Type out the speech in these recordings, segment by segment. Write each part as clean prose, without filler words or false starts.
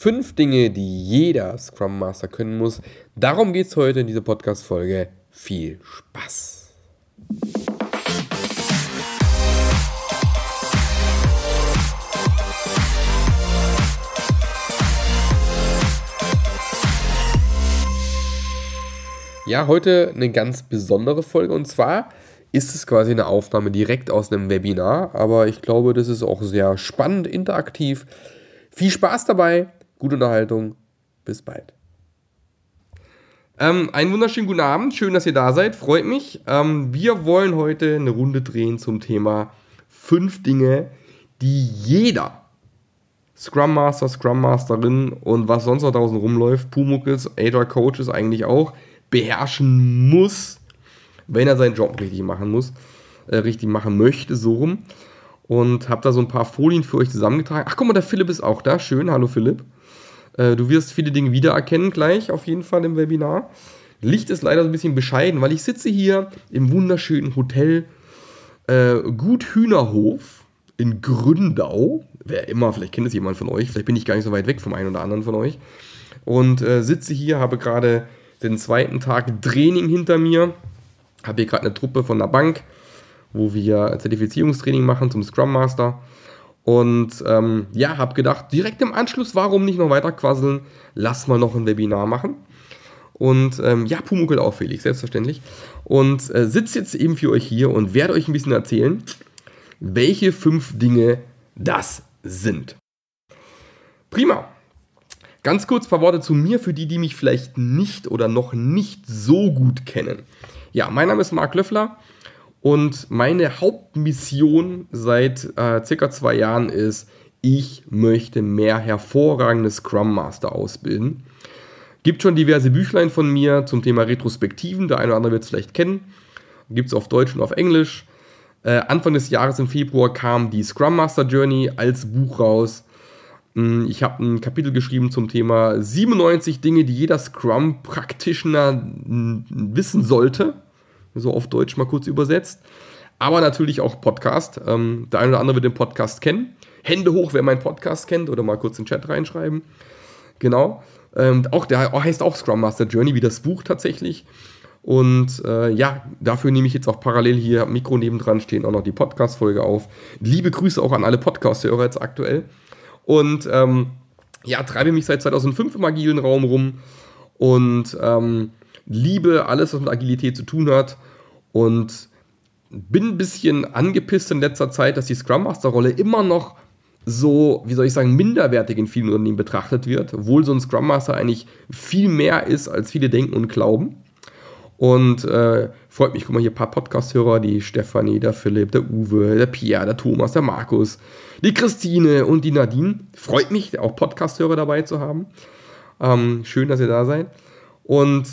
5 Dinge, die jeder Scrum Master können muss. Darum geht es heute in dieser Podcast-Folge. Viel Spaß! Ja, heute eine ganz besondere Folge, und zwar ist es quasi eine Aufnahme direkt aus einem Webinar, aber ich glaube, das ist auch sehr spannend, interaktiv. Viel Spaß dabei! Gute Unterhaltung, bis bald. Einen wunderschönen guten Abend, schön, dass ihr da seid, freut mich. Wir wollen heute eine Runde drehen zum Thema 5 Dinge, die jeder Scrum Master, Scrum Masterin und was sonst noch draußen rumläuft, Pumuckels, Agile Coaches eigentlich auch, beherrschen muss, wenn er seinen Job richtig machen möchte, so rum. Und habe da so ein paar Folien für euch zusammengetragen. Ach, guck mal, der Philipp ist auch da, schön, hallo Philipp. Du wirst viele Dinge wiedererkennen gleich, auf jeden Fall im Webinar. Licht ist leider so ein bisschen bescheiden, weil ich sitze hier im wunderschönen Hotel Gut Hühnerhof in Gründau. Wer immer, vielleicht kennt es jemand von euch, vielleicht bin ich gar nicht so weit weg vom einen oder anderen von euch. Und sitze hier, habe gerade den 2. Tag Training hinter mir, habe hier gerade eine Truppe von der Bank, wo wir Zertifizierungstraining machen zum Scrum Master. Und habe gedacht, direkt im Anschluss, warum nicht noch weiter quasseln? Lass mal noch ein Webinar machen. Und Pumuckl auch, Felix, selbstverständlich. Und sitze jetzt eben für euch hier und werde euch ein bisschen erzählen, welche 5 Dinge das sind. Prima. Ganz kurz ein paar Worte zu mir, für die, die mich vielleicht nicht oder noch nicht so gut kennen. Ja, mein Name ist Marc Löffler. Und meine Hauptmission seit circa 2 Jahren ist, ich möchte mehr hervorragende Scrum Master ausbilden. Gibt schon diverse Büchlein von mir zum Thema Retrospektiven, der eine oder andere wird es vielleicht kennen. Gibt es auf Deutsch und auf Englisch. Anfang des Jahres im Februar kam die Scrum Master Journey als Buch raus. Ich habe ein Kapitel geschrieben zum Thema 97 Dinge, die jeder Scrum Practitioner wissen sollte. So auf Deutsch mal kurz übersetzt. Aber natürlich auch Podcast. Der eine oder andere wird den Podcast kennen. Hände hoch, wer meinen Podcast kennt, oder mal kurz in den Chat reinschreiben. Genau. Auch der heißt auch Scrum Master Journey, wie das Buch tatsächlich. Und dafür nehme ich jetzt auch parallel hier am Mikro nebendran stehen auch noch die Podcast-Folge auf. Liebe Grüße auch an alle Podcast-Hörer jetzt aktuell. Und treibe mich seit 2005 im agilen Raum rum. Und liebe alles, was mit Agilität zu tun hat, und bin ein bisschen angepisst in letzter Zeit, dass die Scrum Master Rolle immer noch so, wie soll ich sagen, minderwertig in vielen Unternehmen betrachtet wird, obwohl so ein Scrum Master eigentlich viel mehr ist, als viele denken und glauben. Und freut mich, guck mal hier ein paar Podcast-Hörer, die Stefanie, der Philipp, der Uwe, der Pierre, der Thomas, der Markus, die Christine und die Nadine. Freut mich, auch Podcast-Hörer dabei zu haben. Schön, dass ihr da seid. Und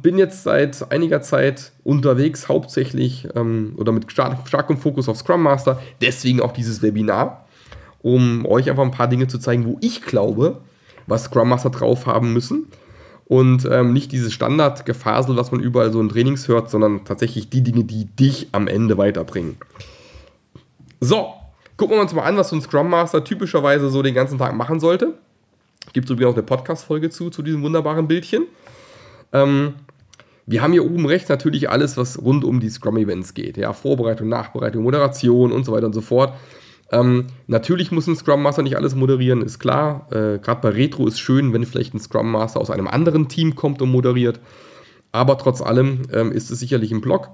bin jetzt seit einiger Zeit unterwegs, hauptsächlich oder mit starkem Fokus auf Scrum Master. Deswegen auch dieses Webinar, um euch einfach ein paar Dinge zu zeigen, wo ich glaube, was Scrum Master drauf haben müssen. Und nicht dieses Standardgefasel, was man überall so in Trainings hört, sondern tatsächlich die Dinge, die dich am Ende weiterbringen. So, gucken wir uns mal an, was so ein Scrum Master typischerweise so den ganzen Tag machen sollte. Gibt es übrigens auch eine Podcast-Folge zu diesem wunderbaren Bildchen. Wir haben hier oben rechts natürlich alles, was rund um die Scrum-Events geht. Ja, Vorbereitung, Nachbereitung, Moderation und so weiter und so fort. Natürlich muss ein Scrum Master nicht alles moderieren, ist klar. Gerade bei Retro ist schön, wenn vielleicht ein Scrum Master aus einem anderen Team kommt und moderiert. Aber trotz allem ist es sicherlich ein Block.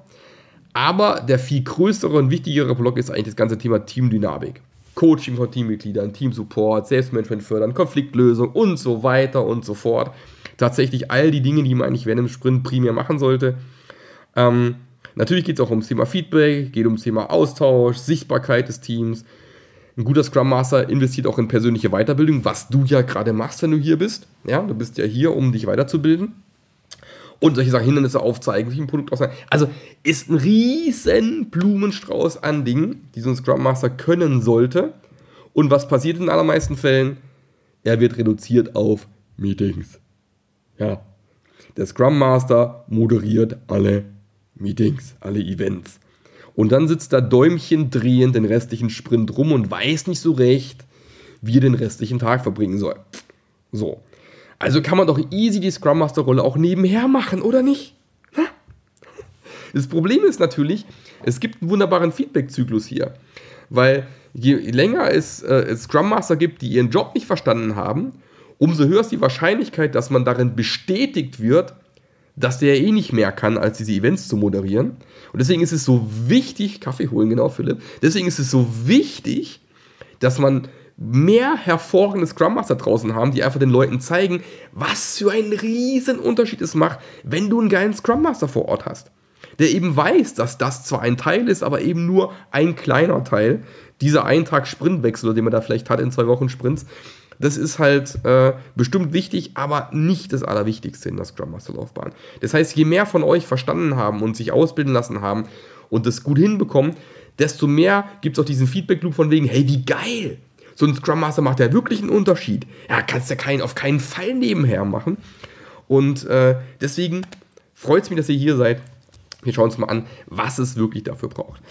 Aber der viel größere und wichtigere Block ist eigentlich das ganze Thema Teamdynamik. Coaching von Teammitgliedern, Teamsupport, Selbstmanagement fördern, Konfliktlösung und so weiter und so fort. Tatsächlich all die Dinge, die man eigentlich während dem Sprint primär machen sollte. Natürlich geht es auch ums Thema Feedback, geht ums Thema Austausch, Sichtbarkeit des Teams. Ein guter Scrum Master investiert auch in persönliche Weiterbildung, was du ja gerade machst, wenn du hier bist. Ja, du bist ja hier, um dich weiterzubilden. Und solche Sachen, Hindernisse aufzeigen, sich ein Produkt auseinandersetzen. Also ist ein riesen Blumenstrauß an Dingen, die so ein Scrum Master können sollte. Und was passiert in den allermeisten Fällen? Er wird reduziert auf Meetings. Ja, der Scrum Master moderiert alle Meetings, alle Events. Und dann sitzt er däumchendrehend den restlichen Sprint rum und weiß nicht so recht, wie er den restlichen Tag verbringen soll. So. Also kann man doch easy die Scrum Master Rolle auch nebenher machen, oder nicht? Das Problem ist natürlich, es gibt einen wunderbaren Feedback-Zyklus hier, weil je länger es Scrum Master gibt, die ihren Job nicht verstanden haben, umso höher ist die Wahrscheinlichkeit, dass man darin bestätigt wird, dass der eh nicht mehr kann, als diese Events zu moderieren. Und deswegen ist es so wichtig, Kaffee holen, genau, Philipp, deswegen ist es so wichtig, dass man mehr hervorragende Scrum Master draußen haben, die einfach den Leuten zeigen, was für einen riesen Unterschied es macht, wenn du einen geilen Scrum Master vor Ort hast, der eben weiß, dass das zwar ein Teil ist, aber eben nur ein kleiner Teil. Dieser Ein-Tag-Sprintwechsel, den man da vielleicht hat in 2 Wochen Sprints, das ist halt bestimmt wichtig, aber nicht das Allerwichtigste in der Scrum Master Laufbahn. Das heißt, je mehr von euch verstanden haben und sich ausbilden lassen haben und das gut hinbekommen, desto mehr gibt es auch diesen Feedback-Loop von wegen, hey, wie geil! So ein Scrum Master macht ja wirklich einen Unterschied. Ja, kannst ja auf keinen Fall nebenher machen. Und deswegen freut es mich, dass ihr hier seid. Wir schauen uns mal an, was es wirklich dafür braucht.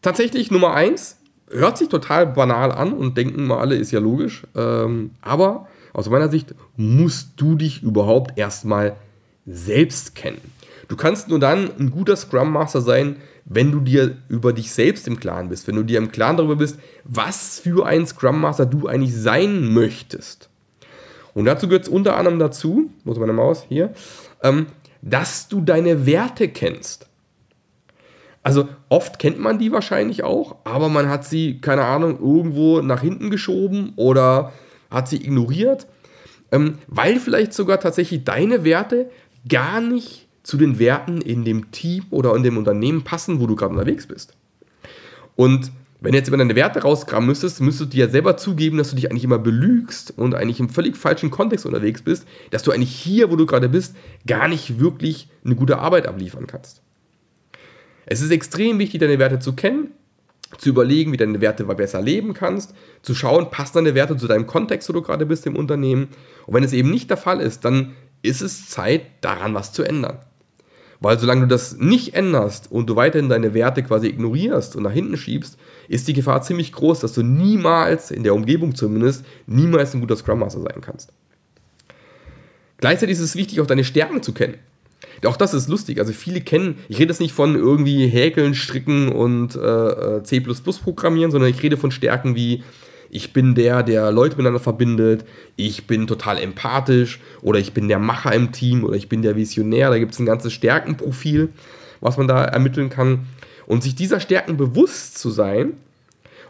Tatsächlich Nummer 1, hört sich total banal an und denken mal alle, ist ja logisch. Aber aus meiner Sicht musst du dich überhaupt erstmal selbst kennen. Du kannst nur dann ein guter Scrum Master sein, wenn du dir über dich selbst im Klaren bist, wenn du dir im Klaren darüber bist, was für ein Scrum Master du eigentlich sein möchtest. Und dazu gehört es unter anderem dazu, wo ist meine Maus, hier, dass du deine Werte kennst. Also oft kennt man die wahrscheinlich auch, aber man hat sie, keine Ahnung, irgendwo nach hinten geschoben oder hat sie ignoriert, weil vielleicht sogar tatsächlich deine Werte gar nicht zu den Werten in dem Team oder in dem Unternehmen passen, wo du gerade unterwegs bist. Und wenn du jetzt über deine Werte rauskramen müsstest, müsstest du dir selber zugeben, dass du dich eigentlich immer belügst und eigentlich im völlig falschen Kontext unterwegs bist, dass du eigentlich hier, wo du gerade bist, gar nicht wirklich eine gute Arbeit abliefern kannst. Es ist extrem wichtig, deine Werte zu kennen, zu überlegen, wie deine Werte besser leben kannst, zu schauen, passen deine Werte zu deinem Kontext, wo du gerade bist im Unternehmen. Und wenn es eben nicht der Fall ist, dann ist es Zeit, daran was zu ändern. Weil solange du das nicht änderst und du weiterhin deine Werte quasi ignorierst und nach hinten schiebst, ist die Gefahr ziemlich groß, dass du niemals, in der Umgebung zumindest, niemals ein guter Scrum Master sein kannst. Gleichzeitig ist es wichtig, auch deine Stärken zu kennen. Auch das ist lustig, also viele kennen, ich rede jetzt nicht von irgendwie Häkeln, Stricken und C++ programmieren, sondern ich rede von Stärken wie, ich bin der Leute miteinander verbindet, ich bin total empathisch oder ich bin der Macher im Team oder ich bin der Visionär. Da gibt es ein ganzes Stärkenprofil, was man da ermitteln kann. Und sich dieser Stärken bewusst zu sein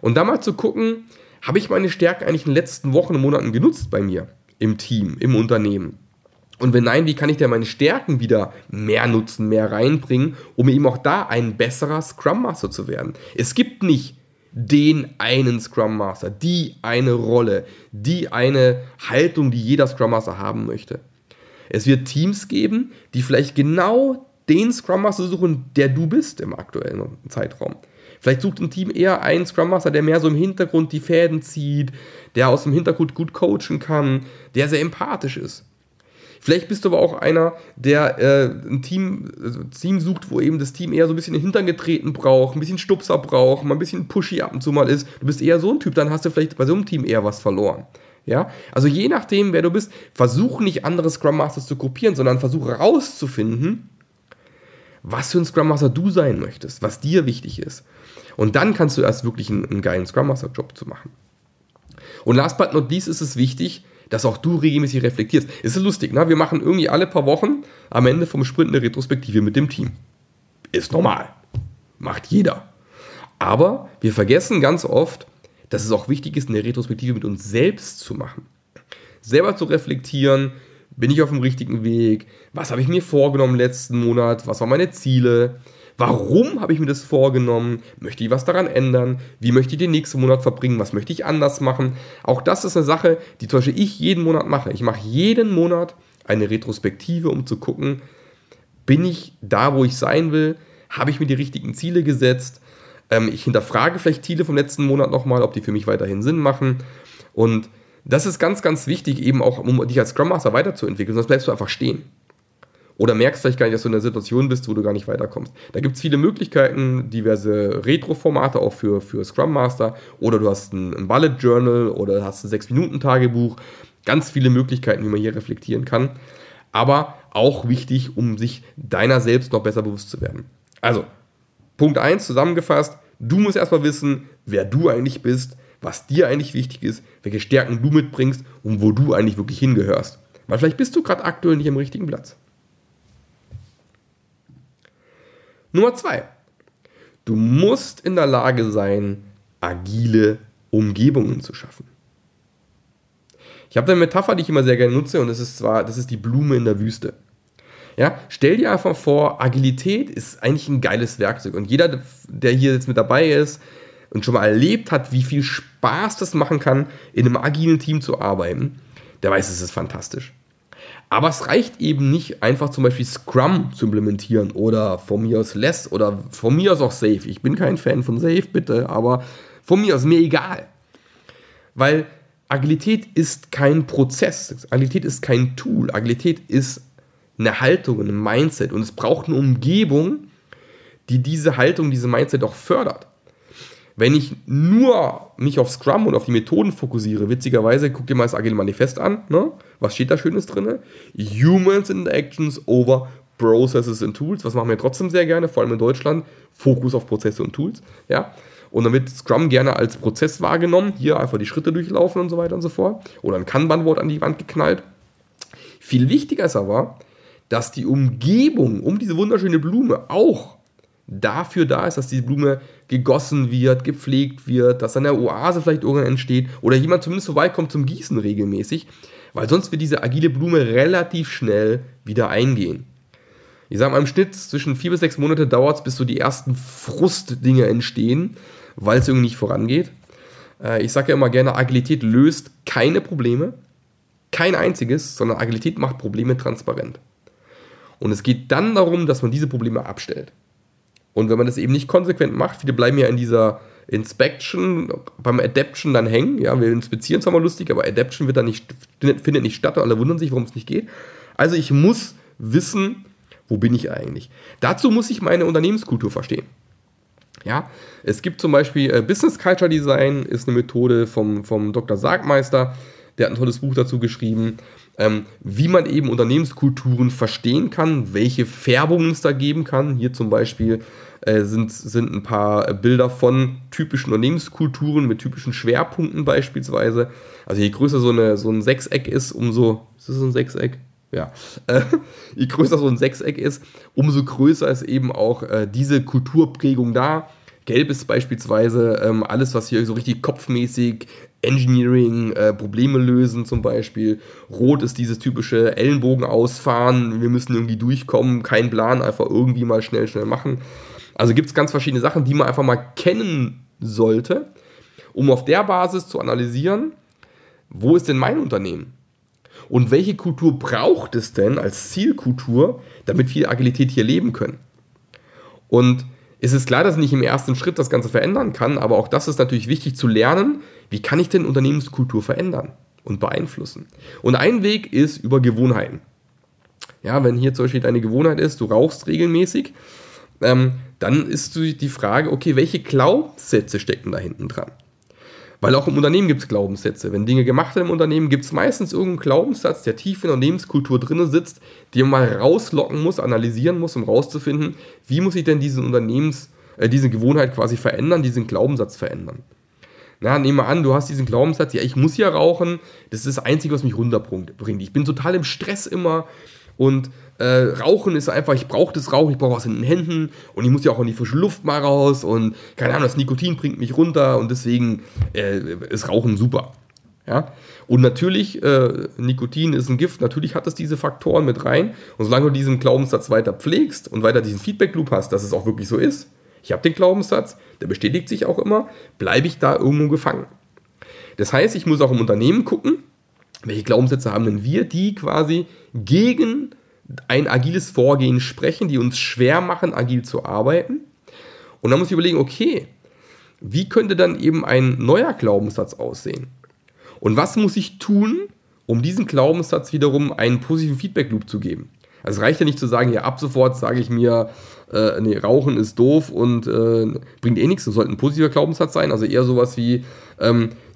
und da mal zu gucken, habe ich meine Stärken eigentlich in den letzten Wochen und Monaten genutzt bei mir im Team, im Unternehmen? Und wenn nein, wie kann ich denn meine Stärken wieder mehr nutzen, mehr reinbringen, um eben auch da ein besserer Scrum Master zu werden? Es gibt nicht den einen Scrum Master, die eine Rolle, die eine Haltung, die jeder Scrum Master haben möchte. Es wird Teams geben, die vielleicht genau den Scrum Master suchen, der du bist im aktuellen Zeitraum. Vielleicht sucht ein Team eher einen Scrum Master, der mehr so im Hintergrund die Fäden zieht, der aus dem Hintergrund gut coachen kann, der sehr empathisch ist. Vielleicht bist du aber auch einer, der ein Team sucht, wo eben das Team eher so ein bisschen in den Hintern getreten braucht, ein bisschen Stupser braucht, mal ein bisschen pushy ab und zu mal ist. Du bist eher so ein Typ, dann hast du vielleicht bei so einem Team eher was verloren. Ja? Also je nachdem, wer du bist, versuch nicht andere Scrum Masters zu kopieren, sondern versuche rauszufinden, was für ein Scrum Master du sein möchtest, was dir wichtig ist. Und dann kannst du erst wirklich einen geilen Scrum Master Job zu machen. Und last but not least ist es wichtig, dass auch du regelmäßig reflektierst. Ist so lustig, ne? Wir machen irgendwie alle paar Wochen am Ende vom Sprint eine Retrospektive mit dem Team. Ist normal. Macht jeder. Aber wir vergessen ganz oft, dass es auch wichtig ist, eine Retrospektive mit uns selbst zu machen. Selber zu reflektieren, bin ich auf dem richtigen Weg? Was habe ich mir vorgenommen letzten Monat? Was waren meine Ziele? Warum habe ich mir das vorgenommen? Möchte ich was daran ändern? Wie möchte ich den nächsten Monat verbringen? Was möchte ich anders machen? Auch das ist eine Sache, die zum Beispiel ich jeden Monat mache. Ich mache jeden Monat eine Retrospektive, um zu gucken, bin ich da, wo ich sein will? Habe ich mir die richtigen Ziele gesetzt? Ich hinterfrage vielleicht Ziele vom letzten Monat nochmal, ob die für mich weiterhin Sinn machen. Und das ist ganz, ganz wichtig, eben auch, um dich als Scrum Master weiterzuentwickeln, sonst bleibst du einfach stehen. Oder merkst vielleicht gar nicht, dass du in einer Situation bist, wo du gar nicht weiterkommst. Da gibt es viele Möglichkeiten, diverse Retro-Formate auch für Scrum Master. Oder du hast ein Bullet Journal oder hast ein 6-Minuten-Tagebuch. Ganz viele Möglichkeiten, wie man hier reflektieren kann. Aber auch wichtig, um sich deiner selbst noch besser bewusst zu werden. Also, Punkt 1 zusammengefasst. Du musst erstmal wissen, wer du eigentlich bist, was dir eigentlich wichtig ist, welche Stärken du mitbringst und wo du eigentlich wirklich hingehörst. Weil vielleicht bist du gerade aktuell nicht am richtigen Platz. Nummer 2. Du musst in der Lage sein, agile Umgebungen zu schaffen. Ich habe eine Metapher, die ich immer sehr gerne nutze, und das ist die Blume in der Wüste. Ja, stell dir einfach vor, Agilität ist eigentlich ein geiles Werkzeug. Und jeder, der hier jetzt mit dabei ist und schon mal erlebt hat, wie viel Spaß das machen kann, in einem agilen Team zu arbeiten, der weiß, es ist fantastisch. Aber es reicht eben nicht, einfach zum Beispiel Scrum zu implementieren oder von mir aus Less oder von mir aus auch Safe. Ich bin kein Fan von Safe, bitte, aber von mir aus mir egal. Weil Agilität ist kein Prozess, Agilität ist kein Tool, Agilität ist eine Haltung, ein Mindset, und es braucht eine Umgebung, die diese Haltung, diese Mindset auch fördert. Wenn ich nur mich auf Scrum und auf die Methoden fokussiere, witzigerweise, guck dir mal das Agile Manifest an, ne? Was steht da Schönes drin? Humans in Actions over Processes and Tools, was machen wir trotzdem sehr gerne, vor allem in Deutschland, Fokus auf Prozesse und Tools, ja, und dann wird Scrum gerne als Prozess wahrgenommen, hier einfach die Schritte durchlaufen und so weiter und so fort, oder ein Kanban-Board an die Wand geknallt. Viel wichtiger ist aber, dass die Umgebung um diese wunderschöne Blume auch dafür da ist, dass diese Blume gegossen wird, gepflegt wird, dass an der Oase vielleicht irgendwann entsteht oder jemand zumindest vorbeikommt zum Gießen regelmäßig, weil sonst wird diese agile Blume relativ schnell wieder eingehen. Ich sage mal, im Schnitt zwischen 4 bis 6 Monate dauert es, bis so die ersten Frustdinge entstehen, weil es irgendwie nicht vorangeht. Ich sage ja immer gerne, Agilität löst keine Probleme, kein einziges, sondern Agilität macht Probleme transparent. Und es geht dann darum, dass man diese Probleme abstellt. Und wenn man das eben nicht konsequent macht, viele bleiben ja in dieser Inspection, beim Adaption dann hängen. Ja, wir inspizieren zwar mal lustig, aber Adaption wird dann nicht, findet nicht statt und alle wundern sich, warum es nicht geht. Also ich muss wissen, wo bin ich eigentlich? Dazu muss ich meine Unternehmenskultur verstehen. Ja, es gibt zum Beispiel Business Culture Design, ist eine Methode vom Dr. Sagmeister. Der hat ein tolles Buch dazu geschrieben, wie man eben Unternehmenskulturen verstehen kann, welche Färbungen es da geben kann. Hier zum Beispiel sind ein paar Bilder von typischen Unternehmenskulturen mit typischen Schwerpunkten beispielsweise. Also je größer so ein Sechseck ist, umso... Ist das so ein Sechseck? Ja. Je größer so ein Sechseck ist, umso größer ist eben auch diese Kulturprägung da. Gelb ist beispielsweise alles, was hier so richtig kopfmäßig, Engineering, Probleme lösen zum Beispiel. Rot ist dieses typische Ellenbogen ausfahren, wir müssen irgendwie durchkommen, kein Plan, einfach irgendwie mal schnell machen. Also gibt es ganz verschiedene Sachen, die man einfach mal kennen sollte, um auf der Basis zu analysieren, wo ist denn mein Unternehmen? Und welche Kultur braucht es denn als Zielkultur, damit wir Agilität hier leben können? Und es ist klar, dass ich nicht im ersten Schritt das Ganze verändern kann, aber auch das ist natürlich wichtig zu lernen, wie kann ich denn Unternehmenskultur verändern und beeinflussen. Und ein Weg ist über Gewohnheiten. Ja, wenn hier zum Beispiel deine Gewohnheit ist, du rauchst regelmäßig, dann ist die Frage, okay, welche Glaubenssätze stecken da hinten dran? Weil auch im Unternehmen gibt es Glaubenssätze. Wenn Dinge gemacht werden im Unternehmen, gibt es meistens irgendeinen Glaubenssatz, der tief in der Unternehmenskultur drin sitzt, den man mal rauslocken muss, analysieren muss, um rauszufinden, wie muss ich denn diese Gewohnheit quasi verändern, diesen Glaubenssatz verändern. Na, nehmen wir an, du hast diesen Glaubenssatz, ja, ich muss ja rauchen, das ist das Einzige, was mich runterbringt. Ich bin total im Stress immer und Rauchen ist einfach, ich brauche das Rauchen, ich brauche was in den Händen und ich muss ja auch in die frische Luft mal raus und keine Ahnung, das Nikotin bringt mich runter und deswegen ist Rauchen super. Ja? Und natürlich, Nikotin ist ein Gift, natürlich hat es diese Faktoren mit rein und solange du diesen Glaubenssatz weiter pflegst und weiter diesen Feedback-Loop hast, dass es auch wirklich so ist, ich habe den Glaubenssatz, der bestätigt sich auch immer, bleibe ich da irgendwo gefangen. Das heißt, ich muss auch im Unternehmen gucken, welche Glaubenssätze haben denn wir, die quasi gegen ein agiles Vorgehen sprechen, die uns schwer machen, agil zu arbeiten. Und dann muss ich überlegen, okay, wie könnte dann eben ein neuer Glaubenssatz aussehen? Und was muss ich tun, um diesem Glaubenssatz wiederum einen positiven Feedback-Loop zu geben? Also es reicht ja nicht zu sagen, ja, ab sofort sage ich mir, nee, Rauchen ist doof und bringt eh nichts. Das sollte ein positiver Glaubenssatz sein. Also eher sowas wie,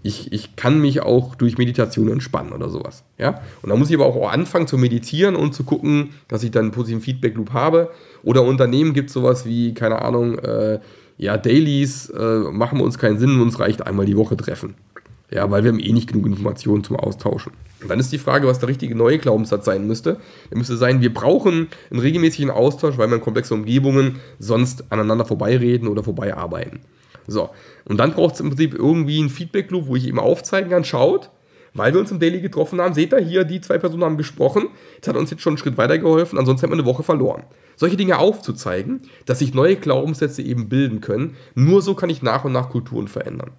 ich kann mich auch durch Meditation entspannen oder sowas. Ja? Und da muss ich aber auch anfangen zu meditieren und zu gucken, dass ich dann einen positiven Feedback-Loop habe. Oder Unternehmen gibt es sowas wie, keine Ahnung, Dailies machen wir uns keinen Sinn, uns reicht einmal die Woche treffen. Ja, weil wir haben eh nicht genug Informationen zum Austauschen. Und dann ist die Frage, was der richtige neue Glaubenssatz sein müsste. Der müsste sein, wir brauchen einen regelmäßigen Austausch, weil wir in komplexen Umgebungen sonst aneinander vorbeireden oder vorbeiarbeiten. So, und dann braucht es im Prinzip irgendwie einen Feedback-Loop, wo ich eben aufzeigen kann, schaut, weil wir uns im Daily getroffen haben, seht ihr hier, die zwei Personen haben gesprochen, das hat uns jetzt schon einen Schritt weitergeholfen, ansonsten hätten wir eine Woche verloren. Solche Dinge aufzuzeigen, dass sich neue Glaubenssätze eben bilden können, nur so kann ich nach und nach Kulturen verändern.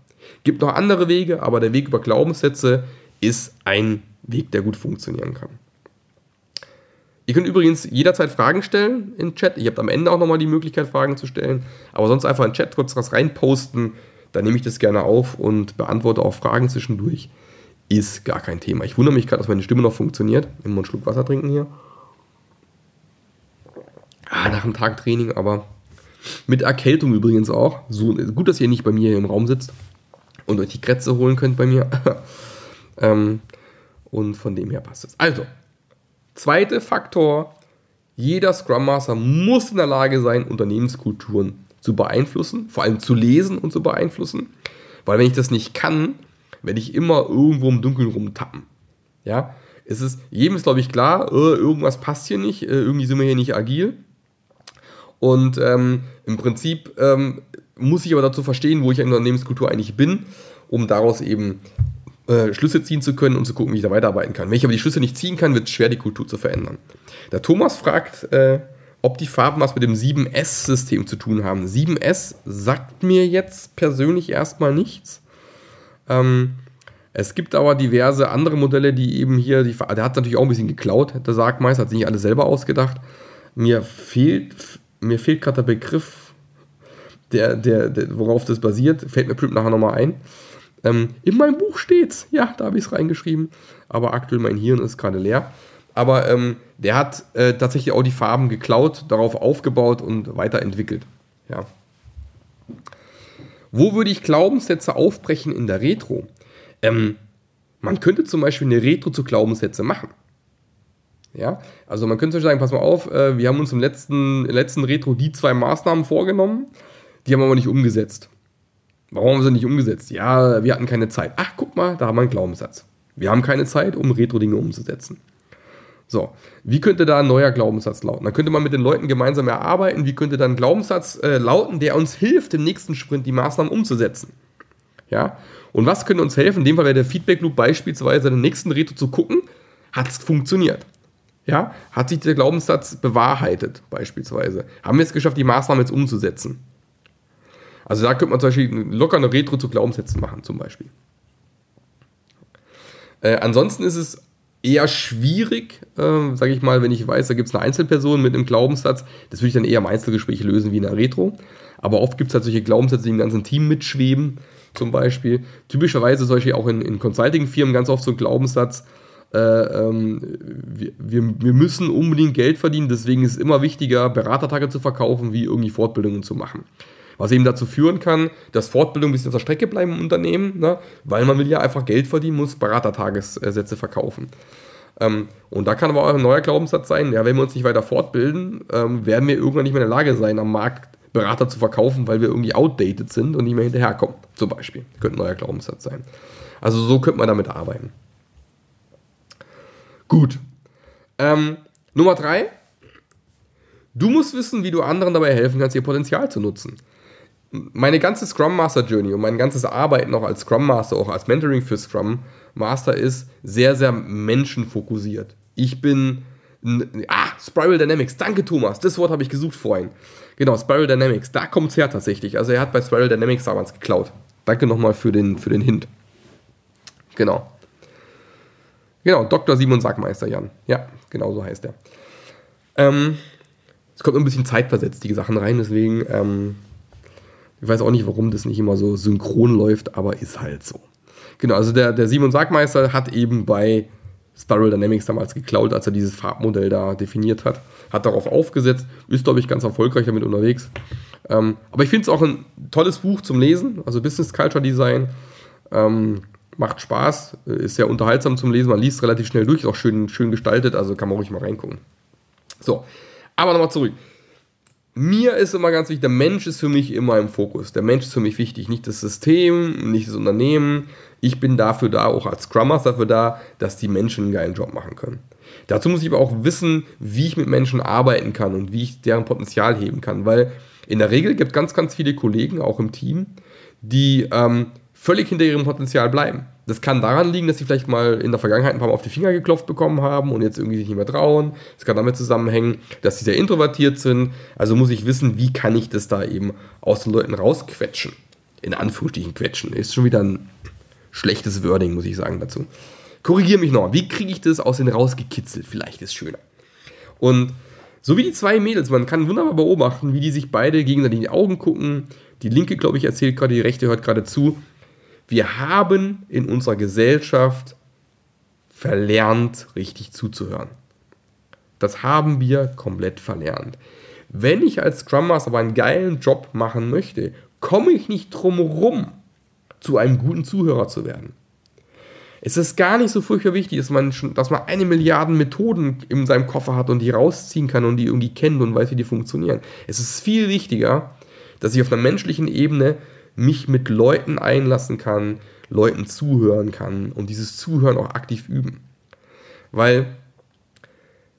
Gibt noch andere Wege, aber der Weg über Glaubenssätze ist ein Weg, der gut funktionieren kann. Ihr könnt übrigens jederzeit Fragen stellen im Chat. Ihr habt am Ende auch nochmal die Möglichkeit, Fragen zu stellen. Aber sonst einfach in den Chat kurz was reinposten. Da nehme ich das gerne auf und beantworte auch Fragen zwischendurch. Ist gar kein Thema. Ich wundere mich gerade, dass meine Stimme noch funktioniert. Immer einen Schluck Wasser trinken hier. Nach einem Tag Training, aber mit Erkältung übrigens auch. So, gut, dass ihr nicht bei mir hier im Raum sitzt und euch die Krätze holen könnt bei mir. Und von dem her passt es. Also, zweiter Faktor, jeder Scrum Master muss in der Lage sein, Unternehmenskulturen zu beeinflussen, vor allem zu lesen und zu beeinflussen, weil wenn ich das nicht kann, werde ich immer irgendwo im Dunkeln rumtappen. Ja, es ist, jedem ist glaube ich klar, irgendwas passt hier nicht, irgendwie sind wir hier nicht agil und im Prinzip muss ich aber dazu verstehen, wo ich in der Unternehmenskultur eigentlich bin, um daraus eben Schlüsse ziehen zu können und zu gucken, wie ich da weiterarbeiten kann. Wenn ich aber die Schlüsse nicht ziehen kann, wird es schwer, die Kultur zu verändern. Der Thomas fragt, ob die Farben was mit dem 7S-System zu tun haben. 7S sagt mir jetzt persönlich erstmal nichts. Es gibt aber diverse andere Modelle, die eben hier, der hat natürlich auch ein bisschen geklaut, der Sagmeister, hat sich nicht alles selber ausgedacht. Mir fehlt gerade der Begriff, der, worauf das basiert, fällt mir bestimmt nachher nochmal ein. In meinem Buch steht's. Ja, da habe ich es reingeschrieben. Aber aktuell mein Hirn ist gerade leer. Aber der hat tatsächlich auch die Farben geklaut, darauf aufgebaut und weiterentwickelt. Ja. Wo würde ich Glaubenssätze aufbrechen in der Retro? Man könnte zum Beispiel eine Retro zu Glaubenssätze machen. Ja, also man könnte zum Beispiel sagen, pass mal auf, wir haben uns im letzten Retro die zwei Maßnahmen vorgenommen, die haben wir aber nicht umgesetzt. Warum haben wir sie nicht umgesetzt? Ja, wir hatten keine Zeit. Ach, guck mal, da haben wir einen Glaubenssatz. Wir haben keine Zeit, um Retro-Dinge umzusetzen. So, wie könnte da ein neuer Glaubenssatz lauten? Dann könnte man mit den Leuten gemeinsam erarbeiten, wie könnte da ein Glaubenssatz lauten, der uns hilft, im nächsten Sprint die Maßnahmen umzusetzen. Ja, und was könnte uns helfen? In dem Fall wäre der Feedback-Loop beispielsweise, den nächsten Retro zu gucken, hat es funktioniert? Ja, hat sich der Glaubenssatz bewahrheitet beispielsweise? Haben wir es geschafft, die Maßnahmen jetzt umzusetzen? Also da könnte man zum Beispiel locker eine Retro zu Glaubenssätzen machen, zum Beispiel. Ansonsten ist es eher schwierig, sage ich mal, wenn ich weiß, da gibt es eine Einzelperson mit einem Glaubenssatz, das würde ich dann eher im Einzelgespräch lösen wie in einer Retro. Aber oft gibt es halt solche Glaubenssätze, die im ganzen Team mitschweben, zum Beispiel. Typischerweise solche auch in Consulting-Firmen ganz oft so ein Glaubenssatz, wir müssen unbedingt Geld verdienen, deswegen ist es immer wichtiger, Beratertage zu verkaufen, wie irgendwie Fortbildungen zu machen. Was eben dazu führen kann, dass Fortbildungen ein bisschen auf der Strecke bleiben im Unternehmen, ne? Weil man will ja einfach Geld verdienen, muss Beratertagessätze verkaufen. Und da kann aber auch ein neuer Glaubenssatz sein, ja, wenn wir uns nicht weiter fortbilden, werden wir irgendwann nicht mehr in der Lage sein, am Markt Berater zu verkaufen, weil wir irgendwie outdated sind und nicht mehr hinterherkommen, zum Beispiel. Das könnte ein neuer Glaubenssatz sein. Also so könnte man damit arbeiten. Gut. Nummer 3. Du musst wissen, wie du anderen dabei helfen kannst, ihr Potenzial zu nutzen. Meine ganze Scrum Master Journey und mein ganzes Arbeiten auch als Scrum Master, auch als Mentoring für Scrum Master ist sehr, sehr menschenfokussiert. Ich bin, Spiral Dynamics, danke Thomas, das Wort habe ich gesucht vorhin. Genau, Spiral Dynamics, da kommt es her tatsächlich. Also er hat bei Spiral Dynamics damals geklaut. Danke nochmal für den Hint. Genau, Dr. Simon Sagmeister, Jan. Ja, genau so heißt er. Es kommt ein bisschen zeitversetzt, die Sachen rein, deswegen, ich weiß auch nicht, warum das nicht immer so synchron läuft, aber ist halt so. Genau, also der Simon Sagmeister hat eben bei Spiral Dynamics damals geklaut, als er dieses Farbmodell da definiert hat. Hat darauf aufgesetzt, ist, glaube ich, ganz erfolgreich damit unterwegs. Aber ich finde es auch ein tolles Buch zum Lesen, also Business Culture Design. Macht Spaß, ist sehr unterhaltsam zum Lesen, man liest relativ schnell durch, ist auch schön gestaltet, also kann man ruhig mal reingucken. So, aber nochmal zurück. Mir ist immer ganz wichtig, der Mensch ist für mich immer im Fokus. Der Mensch ist für mich wichtig, nicht das System, nicht das Unternehmen. Ich bin dafür da, auch als Scrum Master dafür da, dass die Menschen einen geilen Job machen können. Dazu muss ich aber auch wissen, wie ich mit Menschen arbeiten kann und wie ich deren Potenzial heben kann, weil in der Regel gibt es ganz, ganz viele Kollegen, auch im Team, die völlig hinter ihrem Potenzial bleiben. Das kann daran liegen, dass sie vielleicht mal in der Vergangenheit ein paar Mal auf die Finger geklopft bekommen haben und jetzt irgendwie sich nicht mehr trauen. Es kann damit zusammenhängen, dass sie sehr introvertiert sind. Also muss ich wissen, wie kann ich das da eben aus den Leuten rausquetschen. In Anführungsstrichen quetschen. Ist schon wieder ein schlechtes Wording, muss ich sagen dazu. Korrigiere mich noch. Wie kriege ich das aus den rausgekitzelt? Vielleicht ist schöner. Und so wie die zwei Mädels, man kann wunderbar beobachten, wie die sich beide gegenseitig in die Augen gucken. Die linke, glaube ich, erzählt gerade, die rechte hört gerade zu. Wir haben in unserer Gesellschaft verlernt, richtig zuzuhören. Das haben wir komplett verlernt. Wenn ich als Scrum Master aber einen geilen Job machen möchte, komme ich nicht drum rum, zu einem guten Zuhörer zu werden. Es ist gar nicht so furchtbar wichtig, dass man 1 Milliarde Methoden in seinem Koffer hat und die rausziehen kann und die irgendwie kennt und weiß, wie die funktionieren. Es ist viel wichtiger, dass ich auf einer menschlichen Ebene mich mit Leuten einlassen kann, Leuten zuhören kann und dieses Zuhören auch aktiv üben. Weil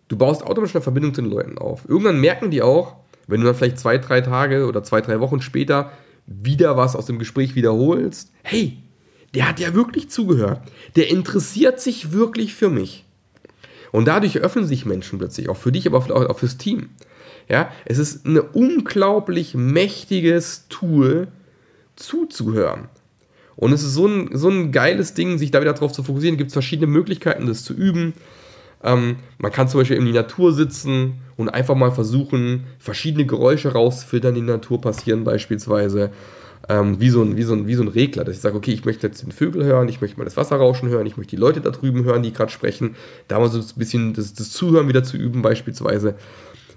du baust automatisch eine Verbindung zu den Leuten auf. Irgendwann merken die auch, wenn du dann vielleicht 2-3 Tage oder 2-3 Wochen später wieder was aus dem Gespräch wiederholst, hey, der hat ja wirklich zugehört, der interessiert sich wirklich für mich. Und dadurch öffnen sich Menschen plötzlich, auch für dich, aber auch fürs Team. Ja, es ist ein unglaublich mächtiges Tool, zuzuhören. Und es ist so ein geiles Ding, sich da wieder drauf zu fokussieren. Gibt es verschiedene Möglichkeiten, das zu üben. Man kann zum Beispiel in die Natur sitzen und einfach mal versuchen, verschiedene Geräusche rauszufiltern, die in der Natur passieren beispielsweise. Wie so ein Regler, dass ich sage, okay, ich möchte jetzt den Vögel hören, ich möchte mal das Wasser rauschen hören, ich möchte die Leute da drüben hören, die gerade sprechen. Da mal so ein bisschen das Zuhören wieder zu üben beispielsweise.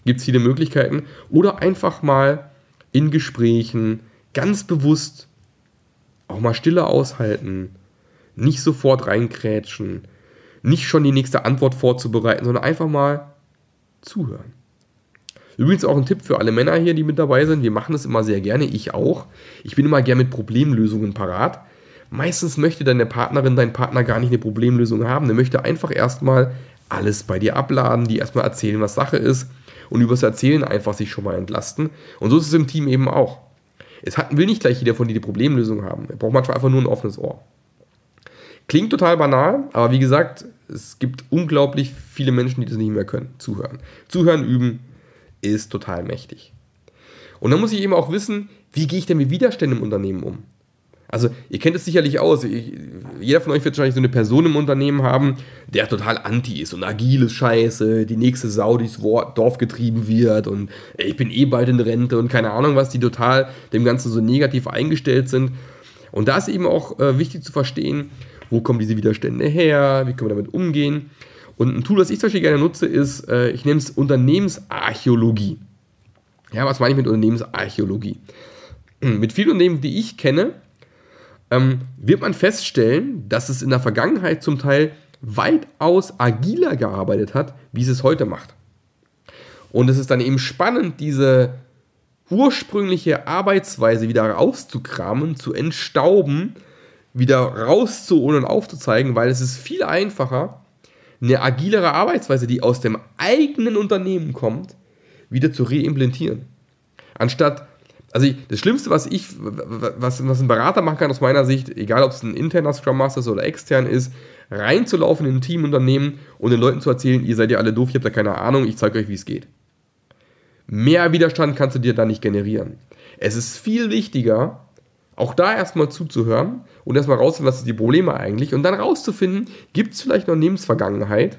Gibt es viele Möglichkeiten. Oder einfach mal in Gesprächen ganz bewusst auch mal Stille aushalten, nicht sofort reinkrätschen, nicht schon die nächste Antwort vorzubereiten, sondern einfach mal zuhören. Übrigens auch ein Tipp für alle Männer hier, die mit dabei sind. Wir machen das immer sehr gerne, ich auch. Ich bin immer gerne mit Problemlösungen parat. Meistens möchte deine Partnerin, dein Partner gar nicht eine Problemlösung haben. Der möchte einfach erstmal alles bei dir abladen, die erstmal erzählen, was Sache ist und übers Erzählen einfach sich schon mal entlasten. Und so ist es im Team eben auch. Es will nicht gleich jeder von dir die Problemlösung haben. Er braucht manchmal einfach nur ein offenes Ohr. Klingt total banal, aber wie gesagt, es gibt unglaublich viele Menschen, die das nicht mehr können, zuhören. Zuhören üben ist total mächtig. Und dann muss ich eben auch wissen, wie gehe ich denn mit Widerständen im Unternehmen um? Also ihr kennt es sicherlich aus, jeder von euch wird wahrscheinlich so eine Person im Unternehmen haben, der total anti ist und agil ist scheiße, die nächste Sau, die ins Dorf getrieben wird und ich bin eh bald in Rente und keine Ahnung was, die total dem Ganzen so negativ eingestellt sind. Und da ist eben auch wichtig zu verstehen, wo kommen diese Widerstände her, wie können wir damit umgehen. Und ein Tool, das ich zum Beispiel gerne nutze, ist, ich nehme es Unternehmensarchäologie. Ja, was meine ich mit Unternehmensarchäologie? Mit vielen Unternehmen, die ich kenne, wird man feststellen, dass es in der Vergangenheit zum Teil weitaus agiler gearbeitet hat, wie es heute macht. Und es ist dann eben spannend, diese ursprüngliche Arbeitsweise wieder rauszukramen, zu entstauben, wieder rauszuholen und aufzuzeigen, weil es ist viel einfacher, eine agilere Arbeitsweise, die aus dem eigenen Unternehmen kommt, wieder zu reimplantieren. Also das Schlimmste, was ein Berater machen kann aus meiner Sicht, egal ob es ein interner Scrum Master ist oder extern ist, reinzulaufen in ein Teamunternehmen und den Leuten zu erzählen, ihr seid ja alle doof, ihr habt ja keine Ahnung, ich zeige euch, wie es geht. Mehr Widerstand kannst du dir da nicht generieren. Es ist viel wichtiger, auch da erstmal zuzuhören und erstmal rauszufinden, was sind die Probleme eigentlich und dann rauszufinden, gibt es vielleicht noch Unternehmensvergangenheit,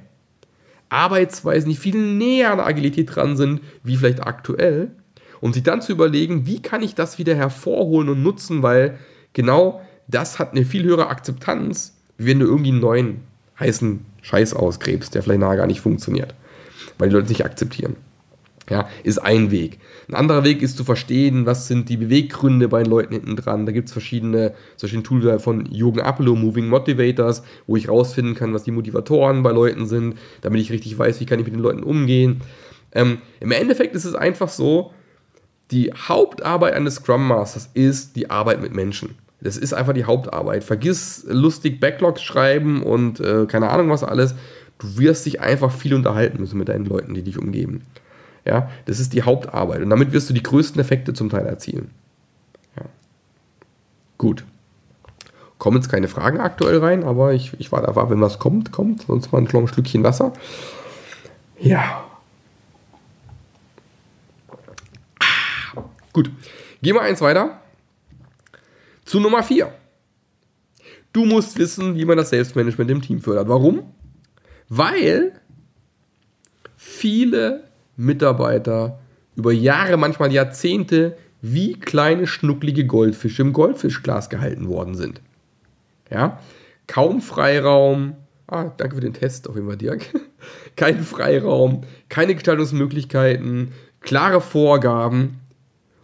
Arbeitsweisen, die viel näher an der Agilität dran sind, wie vielleicht aktuell, und sich dann zu überlegen, wie kann ich das wieder hervorholen und nutzen, weil genau das hat eine viel höhere Akzeptanz, wie wenn du irgendwie einen neuen heißen Scheiß ausgräbst, der vielleicht nachher gar nicht funktioniert, weil die Leute es nicht akzeptieren. Ja, ist ein Weg. Ein anderer Weg ist zu verstehen, was sind die Beweggründe bei den Leuten hinten dran. Da gibt es verschiedene, zum Beispiel ein Tool von Jürgen Appelow, Moving Motivators, wo ich rausfinden kann, was die Motivatoren bei Leuten sind, damit ich richtig weiß, wie kann ich mit den Leuten umgehen. Im Endeffekt ist es einfach so, die Hauptarbeit eines Scrum Masters ist die Arbeit mit Menschen. Das ist einfach die Hauptarbeit. Vergiss lustig Backlogs schreiben und keine Ahnung was alles. Du wirst dich einfach viel unterhalten müssen mit deinen Leuten, die dich umgeben. Ja, das ist die Hauptarbeit. Und damit wirst du die größten Effekte zum Teil erzielen. Ja. Gut. Kommen jetzt keine Fragen aktuell rein, aber ich warte einfach, wenn was kommt, kommt. Sonst mal ein kleines Schlückchen Wasser. Ja. Ah, gut. Gehen wir eins weiter. Zu Nummer 4. Du musst wissen, wie man das Selbstmanagement im Team fördert. Warum? Weil viele Mitarbeiter über Jahre, manchmal Jahrzehnte, wie kleine schnucklige Goldfische im Goldfischglas gehalten worden sind. Ja, kaum Freiraum, danke für den Test auf jeden Fall, Dirk. Kein Freiraum, keine Gestaltungsmöglichkeiten, klare Vorgaben.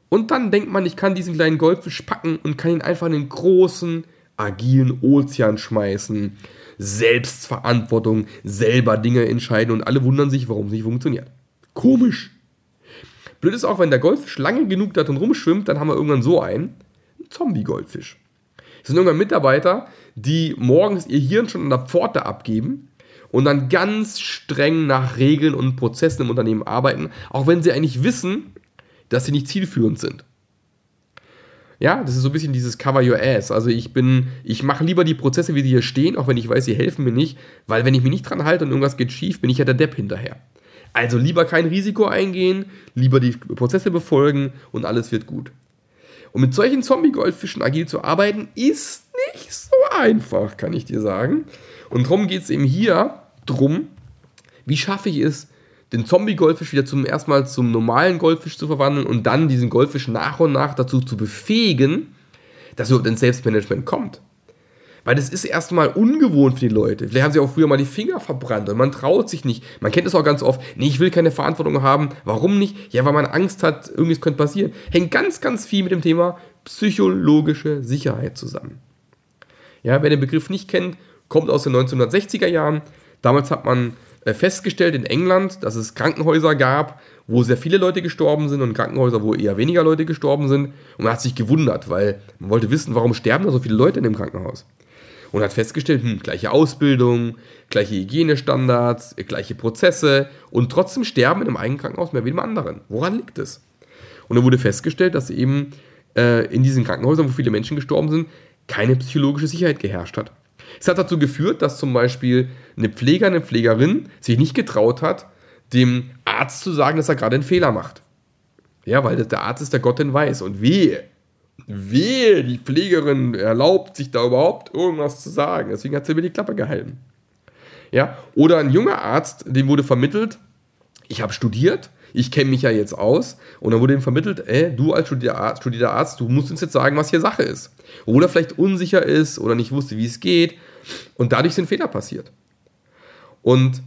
Und dann denkt man, ich kann diesen kleinen Goldfisch packen und kann ihn einfach in den großen, agilen Ozean schmeißen. Selbstverantwortung, selber Dinge entscheiden und alle wundern sich, warum es nicht funktioniert. Komisch. Blöd ist auch, wenn der Goldfisch lange genug da drin rumschwimmt, dann haben wir irgendwann so einen Zombie-Goldfisch. Das sind irgendwann Mitarbeiter, die morgens ihr Hirn schon an der Pforte abgeben und dann ganz streng nach Regeln und Prozessen im Unternehmen arbeiten, auch wenn sie eigentlich wissen, dass sie nicht zielführend sind. Ja, das ist so ein bisschen dieses Cover Your Ass. Also ich mache lieber die Prozesse, wie die hier stehen, auch wenn ich weiß, sie helfen mir nicht, weil wenn ich mich nicht dran halte und irgendwas geht schief, bin ich ja der Depp hinterher. Also lieber kein Risiko eingehen, lieber die Prozesse befolgen und alles wird gut. Und mit solchen Zombie-Goldfischen agil zu arbeiten, ist nicht so einfach, kann ich dir sagen. Und darum geht es eben hier drum, wie schaffe ich es, den Zombie-Goldfisch wieder erstmal zum normalen Goldfisch zu verwandeln und dann diesen Goldfisch nach und nach dazu zu befähigen, dass er überhaupt ins Selbstmanagement kommt. Weil das ist erstmal ungewohnt für die Leute. Vielleicht haben sie auch früher mal die Finger verbrannt und man traut sich nicht. Man kennt es auch ganz oft. Nee, ich will keine Verantwortung haben. Warum nicht? Ja, weil man Angst hat, irgendwas könnte passieren. Hängt ganz, ganz viel mit dem Thema psychologische Sicherheit zusammen. Ja, wer den Begriff nicht kennt, kommt aus den 1960er Jahren. Damals hat man festgestellt in England, dass es Krankenhäuser gab, wo sehr viele Leute gestorben sind und Krankenhäuser, wo eher weniger Leute gestorben sind. Und man hat sich gewundert, weil man wollte wissen, warum sterben da so viele Leute in dem Krankenhaus. Und hat festgestellt, gleiche Ausbildung, gleiche Hygienestandards, gleiche Prozesse und trotzdem sterben in einem eigenen Krankenhaus mehr wie im anderen. Woran liegt es? Und dann wurde festgestellt, dass eben in diesen Krankenhäusern, wo viele Menschen gestorben sind, keine psychologische Sicherheit geherrscht hat. Es hat dazu geführt, dass zum Beispiel eine Pflegerin sich nicht getraut hat, dem Arzt zu sagen, dass er gerade einen Fehler macht. Ja, weil der Arzt ist der Gott, den weiß. Und wehe, die Pflegerin erlaubt sich da überhaupt irgendwas zu sagen. Deswegen hat sie mir die Klappe gehalten. Ja? Oder ein junger Arzt, dem wurde vermittelt, ich habe studiert, ich kenne mich ja jetzt aus. Und dann wurde ihm vermittelt, du als studierter Arzt, du musst uns jetzt sagen, was hier Sache ist. Oder vielleicht unsicher ist oder nicht wusste, wie es geht. Und dadurch sind Fehler passiert. Und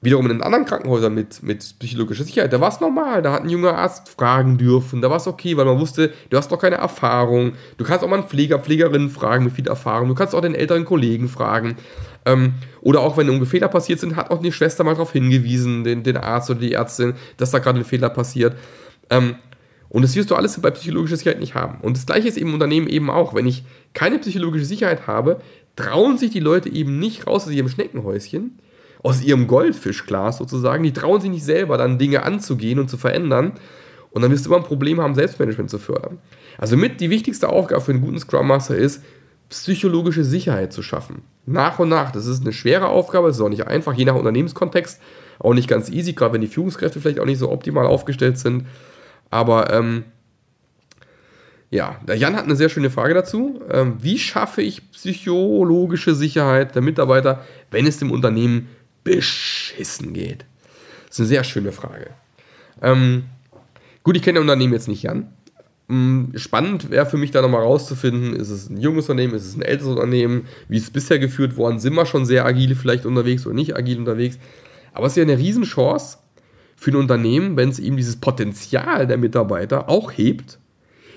wiederum in den anderen Krankenhäusern mit psychologischer Sicherheit, da war es normal, da hat ein junger Arzt fragen dürfen, da war es okay, weil man wusste, du hast doch keine Erfahrung, du kannst auch mal einen Pfleger, Pflegerinnen fragen mit viel Erfahrung, du kannst auch den älteren Kollegen fragen, oder auch wenn irgendwelche Fehler passiert sind, hat auch eine Schwester mal darauf hingewiesen, den Arzt oder die Ärztin, dass da gerade ein Fehler passiert, und das wirst du alles bei psychologischer Sicherheit nicht haben. Und das Gleiche ist eben im Unternehmen eben auch, wenn ich keine psychologische Sicherheit habe, trauen sich die Leute eben nicht raus aus ihrem Schneckenhäuschen, aus ihrem Goldfischglas sozusagen, die trauen sich nicht selber, dann Dinge anzugehen und zu verändern. Und dann wirst du immer ein Problem haben, Selbstmanagement zu fördern. Also mit die wichtigste Aufgabe für einen guten Scrum Master ist, psychologische Sicherheit zu schaffen. Nach und nach. Das ist eine schwere Aufgabe, das ist auch nicht einfach, je nach Unternehmenskontext. Auch nicht ganz easy, gerade wenn die Führungskräfte vielleicht auch nicht so optimal aufgestellt sind. Aber der Jan hat eine sehr schöne Frage dazu. Wie schaffe ich psychologische Sicherheit der Mitarbeiter, wenn es dem Unternehmen beschissen geht? Das ist eine sehr schöne Frage. Gut, ich kenne das Unternehmen jetzt nicht, Jan. Spannend wäre für mich da nochmal rauszufinden, ist es ein junges Unternehmen, ist es ein älteres Unternehmen, wie ist es bisher geführt worden, sind wir schon sehr agil vielleicht unterwegs oder nicht agil unterwegs. Aber es ist ja eine Riesenchance für ein Unternehmen, wenn es eben dieses Potenzial der Mitarbeiter auch hebt.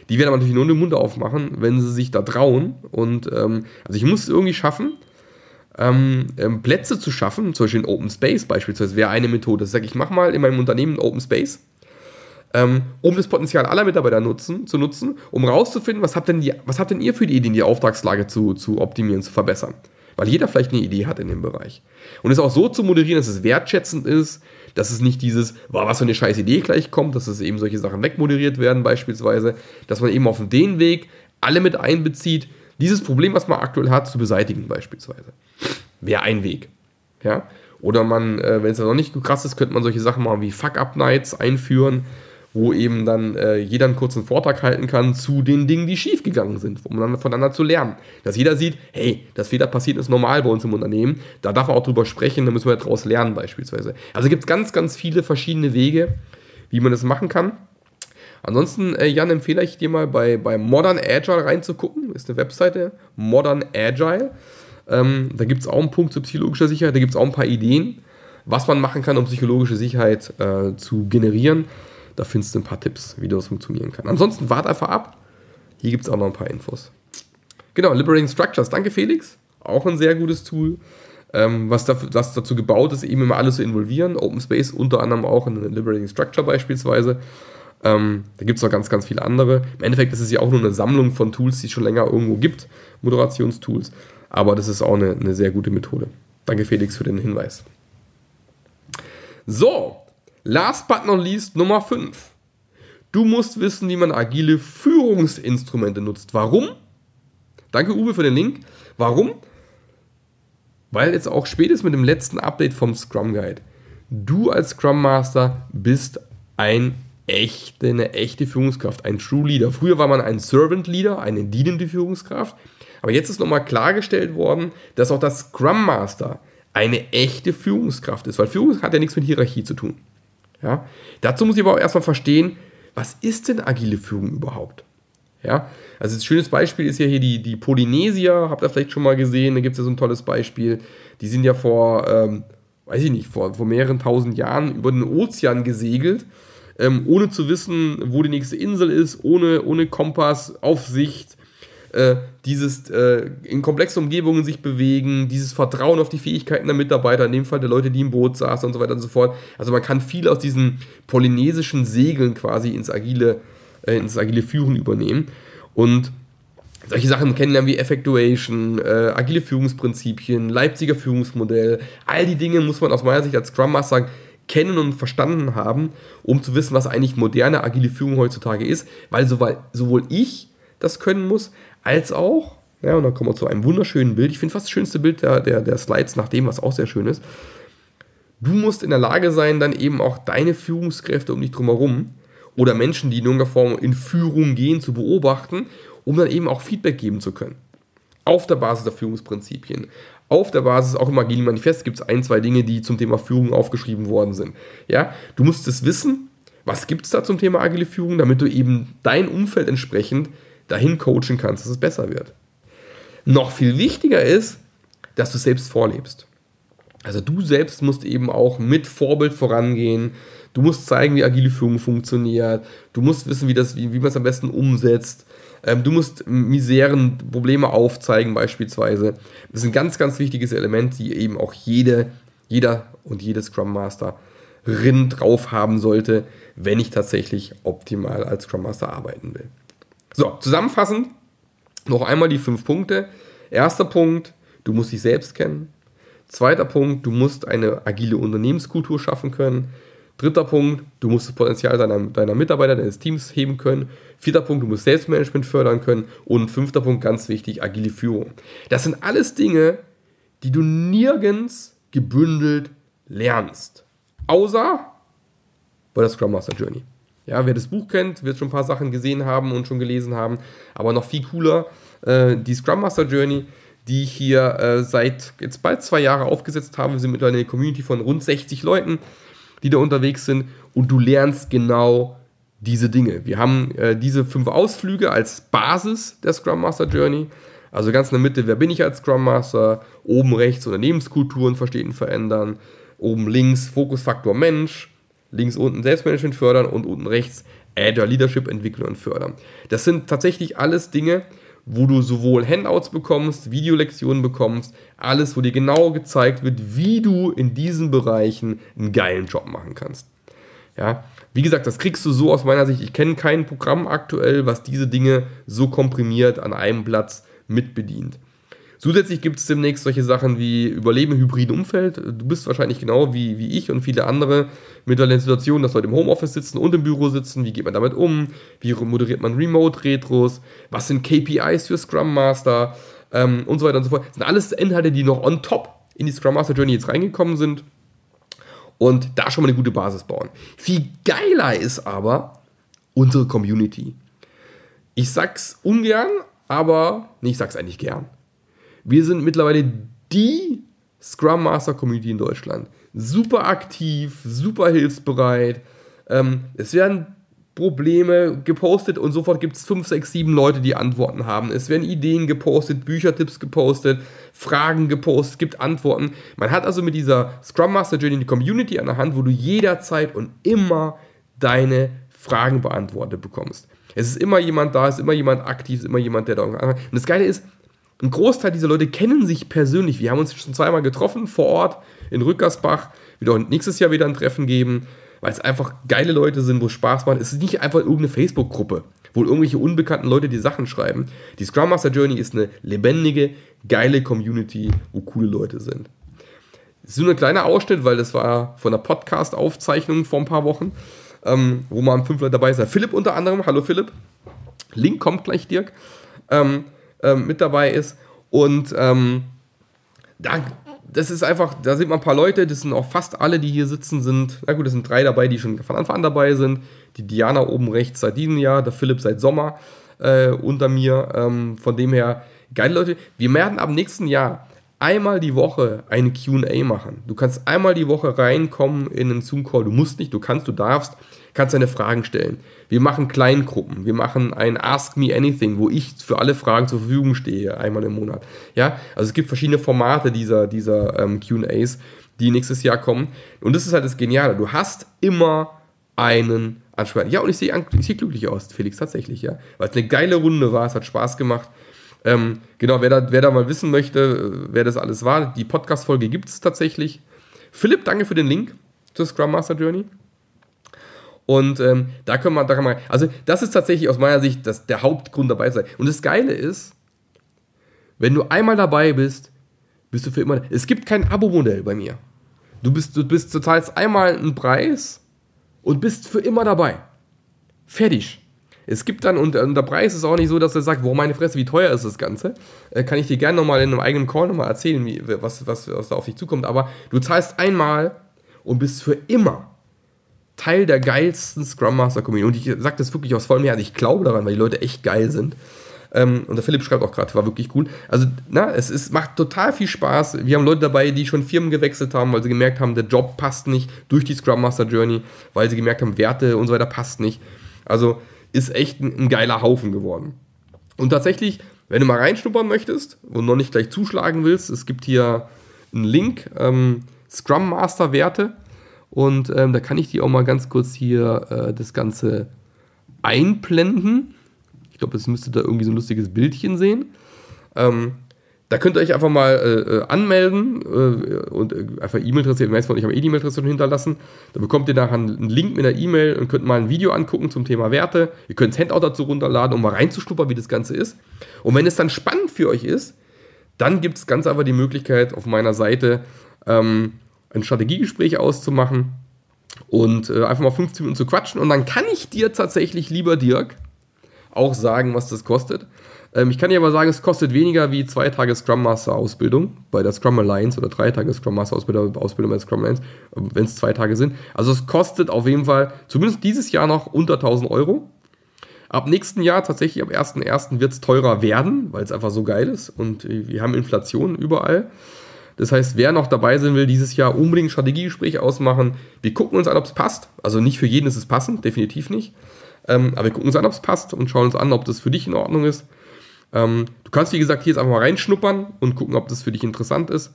Die werden aber natürlich nur den Mund aufmachen, wenn sie sich da trauen. Und also ich muss es irgendwie schaffen, Plätze zu schaffen, zum Beispiel in Open Space beispielsweise, wäre eine Methode. Das sage ich, mach mal in meinem Unternehmen einen Open Space, um das Potenzial aller Mitarbeiter zu nutzen, um rauszufinden, was habt denn ihr für die Ideen, die Auftragslage zu optimieren, zu verbessern. Weil jeder vielleicht eine Idee hat in dem Bereich. Und es auch so zu moderieren, dass es wertschätzend ist, dass es nicht dieses, was für eine scheiß Idee gleich kommt, dass es eben solche Sachen wegmoderiert werden beispielsweise, dass man eben auf den Weg alle mit einbezieht, dieses Problem, was man aktuell hat, zu beseitigen beispielsweise. Wäre ein Weg. Ja? Oder man, wenn es ja noch nicht so krass ist, könnte man solche Sachen machen wie Fuck-Up-Nights einführen, wo eben dann jeder einen kurzen Vortrag halten kann zu den Dingen, die schiefgegangen sind, um dann voneinander zu lernen. Dass jeder sieht, hey, dass Fehler passieren, ist normal bei uns im Unternehmen, da darf man auch drüber sprechen, da müssen wir daraus lernen beispielsweise. Also gibt es ganz, ganz viele verschiedene Wege, wie man das machen kann. Ansonsten, Jan, empfehle ich dir mal bei Modern Agile reinzugucken, ist eine Webseite, Modern Agile. Da gibt es auch einen Punkt zur psychologischen Sicherheit, da gibt es auch ein paar Ideen, was man machen kann, um psychologische Sicherheit zu generieren. Da findest du ein paar Tipps, wie das funktionieren kann. Ansonsten wart einfach ab. Hier gibt es auch noch ein paar Infos. Genau, Liberating Structures. Danke, Felix. Auch ein sehr gutes Tool, was dazu gebaut ist, eben immer alles zu involvieren. Open Space unter anderem auch in Liberating Structure beispielsweise. Da gibt es noch ganz, ganz viele andere. Im Endeffekt ist es ja auch nur eine Sammlung von Tools, die es schon länger irgendwo gibt. Moderationstools. Aber das ist auch eine sehr gute Methode. Danke, Felix, für den Hinweis. So. Last but not least, Nummer 5. Du musst wissen, wie man agile Führungsinstrumente nutzt. Warum? Danke, Uwe, für den Link. Warum? Weil jetzt auch spätestens mit dem letzten Update vom Scrum Guide, du als Scrum Master bist eine echte Führungskraft, ein True Leader. Früher war man ein Servant Leader, eine dienende Führungskraft. Aber jetzt ist nochmal klargestellt worden, dass auch das Scrum Master eine echte Führungskraft ist. Weil Führung hat ja nichts mit Hierarchie zu tun. Ja, dazu muss ich aber auch erstmal verstehen, was ist denn agile Führung überhaupt? Ja, also ein schönes Beispiel ist ja hier die Polynesier, habt ihr vielleicht schon mal gesehen, da gibt es ja so ein tolles Beispiel, die sind ja vor mehreren tausend Jahren über den Ozean gesegelt, ohne zu wissen, wo die nächste Insel ist, ohne Kompass, Aufsicht, in komplexen Umgebungen sich bewegen, dieses Vertrauen auf die Fähigkeiten der Mitarbeiter, in dem Fall der Leute, die im Boot saßen und so weiter und so fort. Also man kann viel aus diesen polynesischen Segeln quasi ins agile Führen übernehmen. Und solche Sachen kennenlernen wie Effectuation, agile Führungsprinzipien, Leipziger Führungsmodell, all die Dinge muss man aus meiner Sicht als Scrum Master kennen und verstanden haben, um zu wissen, was eigentlich moderne agile Führung heutzutage ist, weil sowohl ich das können muss, als auch, ja, und dann kommen wir zu einem wunderschönen Bild, ich finde fast das schönste Bild der Slides nach dem, was auch sehr schön ist, du musst in der Lage sein, dann eben auch deine Führungskräfte um dich drumherum oder Menschen, die in irgendeiner Form in Führung gehen, zu beobachten, um dann eben auch Feedback geben zu können. Auf der Basis der Führungsprinzipien, auf der Basis auch im Agilen Manifest gibt es 1, 2 Dinge, die zum Thema Führung aufgeschrieben worden sind. Ja, du musst es wissen, was gibt es da zum Thema agile Führung, damit du eben dein Umfeld entsprechend dahin coachen kannst, dass es besser wird. Noch viel wichtiger ist, dass du selbst vorlebst. Also du selbst musst eben auch mit Vorbild vorangehen, du musst zeigen, wie agile Führung funktioniert, du musst wissen, wie man es am besten umsetzt, du musst Miseren, Probleme aufzeigen beispielsweise. Das ist ein ganz, ganz wichtiges Element, die eben auch jeder und jede Scrum Masterin drauf haben sollte, wenn ich tatsächlich optimal als Scrum Master arbeiten will. So, zusammenfassend noch einmal die 5 Punkte. Erster Punkt, du musst dich selbst kennen. Zweiter Punkt, du musst eine agile Unternehmenskultur schaffen können. Dritter Punkt, du musst das Potenzial deiner Mitarbeiter, deines Teams heben können. Vierter Punkt, du musst Selbstmanagement fördern können. Und 5. Punkt, ganz wichtig, agile Führung. Das sind alles Dinge, die du nirgends gebündelt lernst. Außer bei der Scrum Master Journey. Ja, wer das Buch kennt, wird schon ein paar Sachen gesehen haben und schon gelesen haben, aber noch viel cooler, die Scrum Master Journey, die ich hier seit jetzt bald 2 Jahren aufgesetzt habe. Wir sind mittlerweile eine Community von rund 60 Leuten, die da unterwegs sind und du lernst genau diese Dinge. Wir haben diese 5 Ausflüge als Basis der Scrum Master Journey. Also ganz in der Mitte, wer bin ich als Scrum Master? Oben rechts Unternehmenskulturen verstehen, verändern. Oben links Fokusfaktor Mensch. Links unten Selbstmanagement fördern und unten rechts Agile Leadership entwickeln und fördern. Das sind tatsächlich alles Dinge, wo du sowohl Handouts bekommst, Videolektionen bekommst, alles, wo dir genau gezeigt wird, wie du in diesen Bereichen einen geilen Job machen kannst. Ja, wie gesagt, das kriegst du so aus meiner Sicht. Ich kenne kein Programm aktuell, was diese Dinge so komprimiert an einem Platz mitbedient. Zusätzlich gibt es demnächst solche Sachen wie Überleben im hybriden Umfeld. Du bist wahrscheinlich genau wie ich und viele andere mit der Situation, dass Leute im Homeoffice sitzen und im Büro sitzen. Wie geht man damit um? Wie moderiert man Remote-Retros? Was sind KPIs für Scrum Master? Und so weiter und so fort. Das sind alles Inhalte, die noch on top in die Scrum Master Journey jetzt reingekommen sind. Und da schon mal eine gute Basis bauen. Viel geiler ist aber unsere Community. Ich sag's ungern, aber nee, ich sag's eigentlich gern. Wir sind mittlerweile die Scrum Master Community in Deutschland. Super aktiv, super hilfsbereit. Es werden Probleme gepostet und sofort gibt es 5, 6, 7 Leute, die Antworten haben. Es werden Ideen gepostet, Büchertipps gepostet, Fragen gepostet, es gibt Antworten. Man hat also mit dieser Scrum Master Journey die Community an der Hand, wo du jederzeit und immer deine Fragen beantwortet bekommst. Es ist immer jemand da, es ist immer jemand aktiv, es ist immer jemand, der da anfängt. Und das Geile ist, ein Großteil dieser Leute kennen sich persönlich. Wir haben uns schon 2-mal getroffen vor Ort in Rückersbach. Wird auch nächstes Jahr wieder ein Treffen geben, weil es einfach geile Leute sind, wo es Spaß macht. Es ist nicht einfach irgendeine Facebook-Gruppe, wo irgendwelche unbekannten Leute die Sachen schreiben. Die Scrum Master Journey ist eine lebendige, geile Community, wo coole Leute sind. Das ist nur ein kleiner Ausschnitt, weil das war von einer Podcast-Aufzeichnung vor ein paar Wochen, wo mal 5 Leute dabei sind. Philipp unter anderem, hallo Philipp. Link kommt gleich, Dirk. Mit dabei ist und das ist einfach, da sind mal ein paar Leute, das sind auch fast alle, die hier sitzen sind, na gut, das sind 3 dabei, die schon von Anfang an dabei sind, die Diana oben rechts seit diesem Jahr, der Philipp seit Sommer unter mir, von dem her, geile Leute, wir werden ab nächsten Jahr einmal die Woche eine Q&A machen, du kannst einmal die Woche reinkommen in einen Zoom-Call, du musst nicht, du darfst, kannst deine Fragen stellen. Wir machen Kleingruppen, wir machen ein Ask Me Anything, wo ich für alle Fragen zur Verfügung stehe, einmal im Monat. Ja, also es gibt verschiedene Formate dieser Q&As, die nächstes Jahr kommen. Und das ist halt das Geniale. Du hast immer einen Ansprechpartner. Ja, und ich sehe glücklich aus, Felix, tatsächlich, ja. Weil es eine geile Runde war, es hat Spaß gemacht. Genau, wer da mal wissen möchte, wer das alles war, die Podcast-Folge gibt es tatsächlich. Philipp, danke für den Link zur Scrum Master Journey. Und da kann man, also das ist tatsächlich aus meiner Sicht der Hauptgrund dabei zu sein. Und das Geile ist, wenn du einmal dabei bist, bist du für immer. Es gibt kein Abo-Modell bei mir. Du zahlst einmal einen Preis und bist für immer dabei. Fertig. Es gibt dann, und der Preis ist auch nicht so, dass er sagt, boah, meine Fresse, wie teuer ist das Ganze? Kann ich dir gerne nochmal in einem eigenen Call nochmal erzählen, was da auf dich zukommt. Aber du zahlst einmal und bist für immer Teil der geilsten Scrum Master Community. Und ich sage das wirklich aus vollem Herzen. Ich glaube daran, weil die Leute echt geil sind. Und der Philipp schreibt auch gerade, war wirklich cool. Also, es macht total viel Spaß. Wir haben Leute dabei, die schon Firmen gewechselt haben, weil sie gemerkt haben, der Job passt nicht durch die Scrum Master Journey, weil sie gemerkt haben, Werte und so weiter passt nicht. Also, ist echt ein geiler Haufen geworden. Und tatsächlich, wenn du mal reinschnuppern möchtest und noch nicht gleich zuschlagen willst, es gibt hier einen Link, Scrum Master Werte. Und da kann ich dir auch mal ganz kurz hier das Ganze einblenden. Ich glaube, es müsste da irgendwie so ein lustiges Bildchen sehen. Da könnt ihr euch einfach mal anmelden und einfach E-Mail-Adresse, ich habe E-Mail-Adresse schon hinterlassen. Da bekommt ihr nachher einen Link mit einer E-Mail und könnt mal ein Video angucken zum Thema Werte. Ihr könnt das Handout dazu runterladen, um mal reinzuschnuppern, wie das Ganze ist. Und wenn es dann spannend für euch ist, dann gibt es ganz einfach die Möglichkeit auf meiner Seite, ein Strategiegespräch auszumachen und einfach mal 15 Minuten zu quatschen. Und dann kann ich dir tatsächlich, lieber Dirk, auch sagen, was das kostet. Ich kann dir aber sagen, es kostet weniger wie 2 Tage Scrum Master Ausbildung bei der Scrum Alliance oder 3 Tage Scrum Master Ausbildung bei der Scrum Alliance, wenn es 2 Tage sind. Also es kostet auf jeden Fall zumindest dieses Jahr noch unter 1.000 €. Ab nächsten Jahr, tatsächlich ab 1.1. wird es teurer werden, weil es einfach so geil ist. Und wir haben Inflation überall. Das heißt, wer noch dabei sein will, dieses Jahr unbedingt ein Strategiegespräch ausmachen. Wir gucken uns an, ob es passt. Also nicht für jeden ist es passend, definitiv nicht. aber wir gucken uns an, ob es passt und schauen uns an, ob das für dich in Ordnung ist. Du kannst, wie gesagt, hier jetzt einfach mal reinschnuppern und gucken, ob das für dich interessant ist,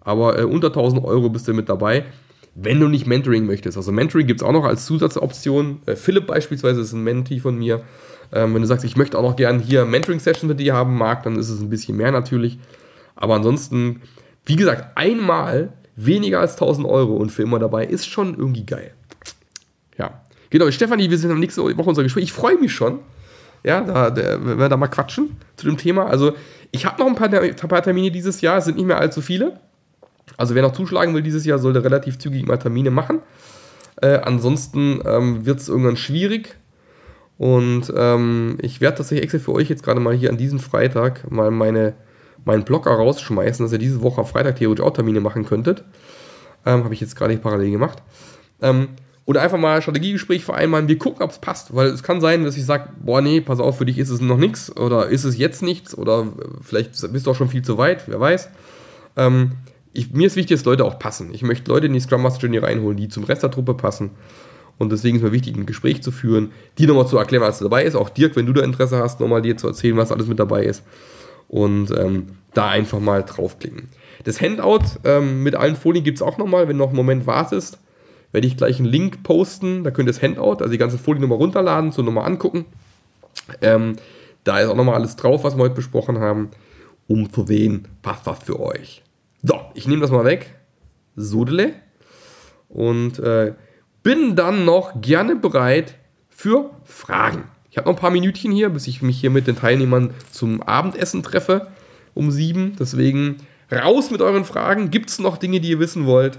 aber unter 1.000 Euro bist du mit dabei, wenn du nicht Mentoring möchtest. Also Mentoring gibt es auch noch als Zusatzoption. Philipp beispielsweise ist ein Mentee von mir. Wenn du sagst, ich möchte auch noch gerne hier Mentoring-Sessions mit dir haben, Marc, dann ist es ein bisschen mehr natürlich. Aber ansonsten, wie gesagt, einmal weniger als 1.000 Euro und für immer dabei ist schon irgendwie geil. Ja, genau. Stefanie, wir sind am nächsten Woche unser Gespräch. Ich freue mich schon. Ja, wenn wir da mal quatschen zu dem Thema. Also ich habe noch ein paar Termine dieses Jahr. Es sind nicht mehr allzu viele. Also wer noch zuschlagen will dieses Jahr, sollte relativ zügig mal Termine machen. Ansonsten wird es irgendwann schwierig. Und ich werde tatsächlich extra für euch jetzt gerade mal hier an diesem Freitag mal meinen Blogger rausschmeißen, dass ihr diese Woche am Freitag theoretisch auch Termine machen könntet. Habe ich jetzt gerade nicht parallel gemacht. Oder einfach mal Strategiegespräch vereinbaren. Wir gucken, ob es passt. Weil es kann sein, dass ich sage, boah, nee, pass auf, für dich ist es noch nichts. Oder ist es jetzt nichts. Oder vielleicht bist du auch schon viel zu weit. Wer weiß. Mir ist wichtig, dass Leute auch passen. Ich möchte Leute in die Scrum Master Journey reinholen, die zum Rest der Truppe passen. Und deswegen ist mir wichtig, ein Gespräch zu führen, dir nochmal zu erklären, was dabei ist. Auch Dirk, wenn du da Interesse hast, nochmal dir zu erzählen, was alles mit dabei ist. Und da einfach mal draufklicken. Das Handout mit allen Folien gibt es auch nochmal. Wenn du noch einen Moment wartest, werde ich gleich einen Link posten. Da könnt ihr das Handout, also die ganze Folie nochmal runterladen, so nochmal angucken. Da ist auch nochmal alles drauf, was wir heute besprochen haben. Um für wen passt das für euch. So, ich nehme das mal weg. Sodele. Und bin dann noch gerne bereit für Fragen. Ich habe noch ein paar Minütchen hier, bis ich mich hier mit den Teilnehmern zum Abendessen treffe. Um 7. Deswegen raus mit euren Fragen. Gibt es noch Dinge, die ihr wissen wollt?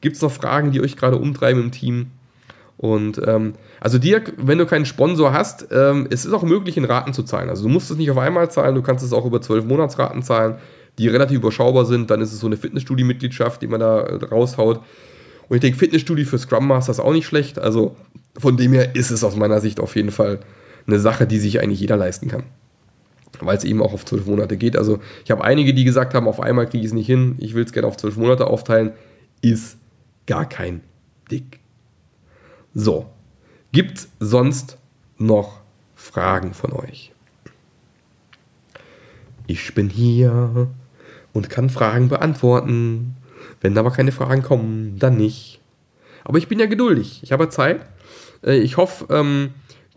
Gibt es noch Fragen, die euch gerade umtreiben im Team? Und also Dirk, wenn du keinen Sponsor hast, es ist auch möglich, in Raten zu zahlen. Also du musst es nicht auf einmal zahlen. Du kannst es auch über 12 Monatsraten zahlen, die relativ überschaubar sind. Dann ist es so eine Fitnessstudio-Mitgliedschaft, die man da raushaut. Und ich denke, Fitnessstudio für Scrum Master ist auch nicht schlecht. Also von dem her ist es aus meiner Sicht auf jeden Fall eine Sache, die sich eigentlich jeder leisten kann. Weil es eben auch auf 12 Monate geht. Also ich habe einige, die gesagt haben, auf einmal kriege ich es nicht hin. Ich will es gerne auf 12 Monate aufteilen. Ist gar kein Dick. So, gibt's sonst noch Fragen von euch? Ich bin hier und kann Fragen beantworten. Wenn aber keine Fragen kommen, dann nicht. Aber ich bin ja geduldig. Ich habe Zeit. Ich hoffe,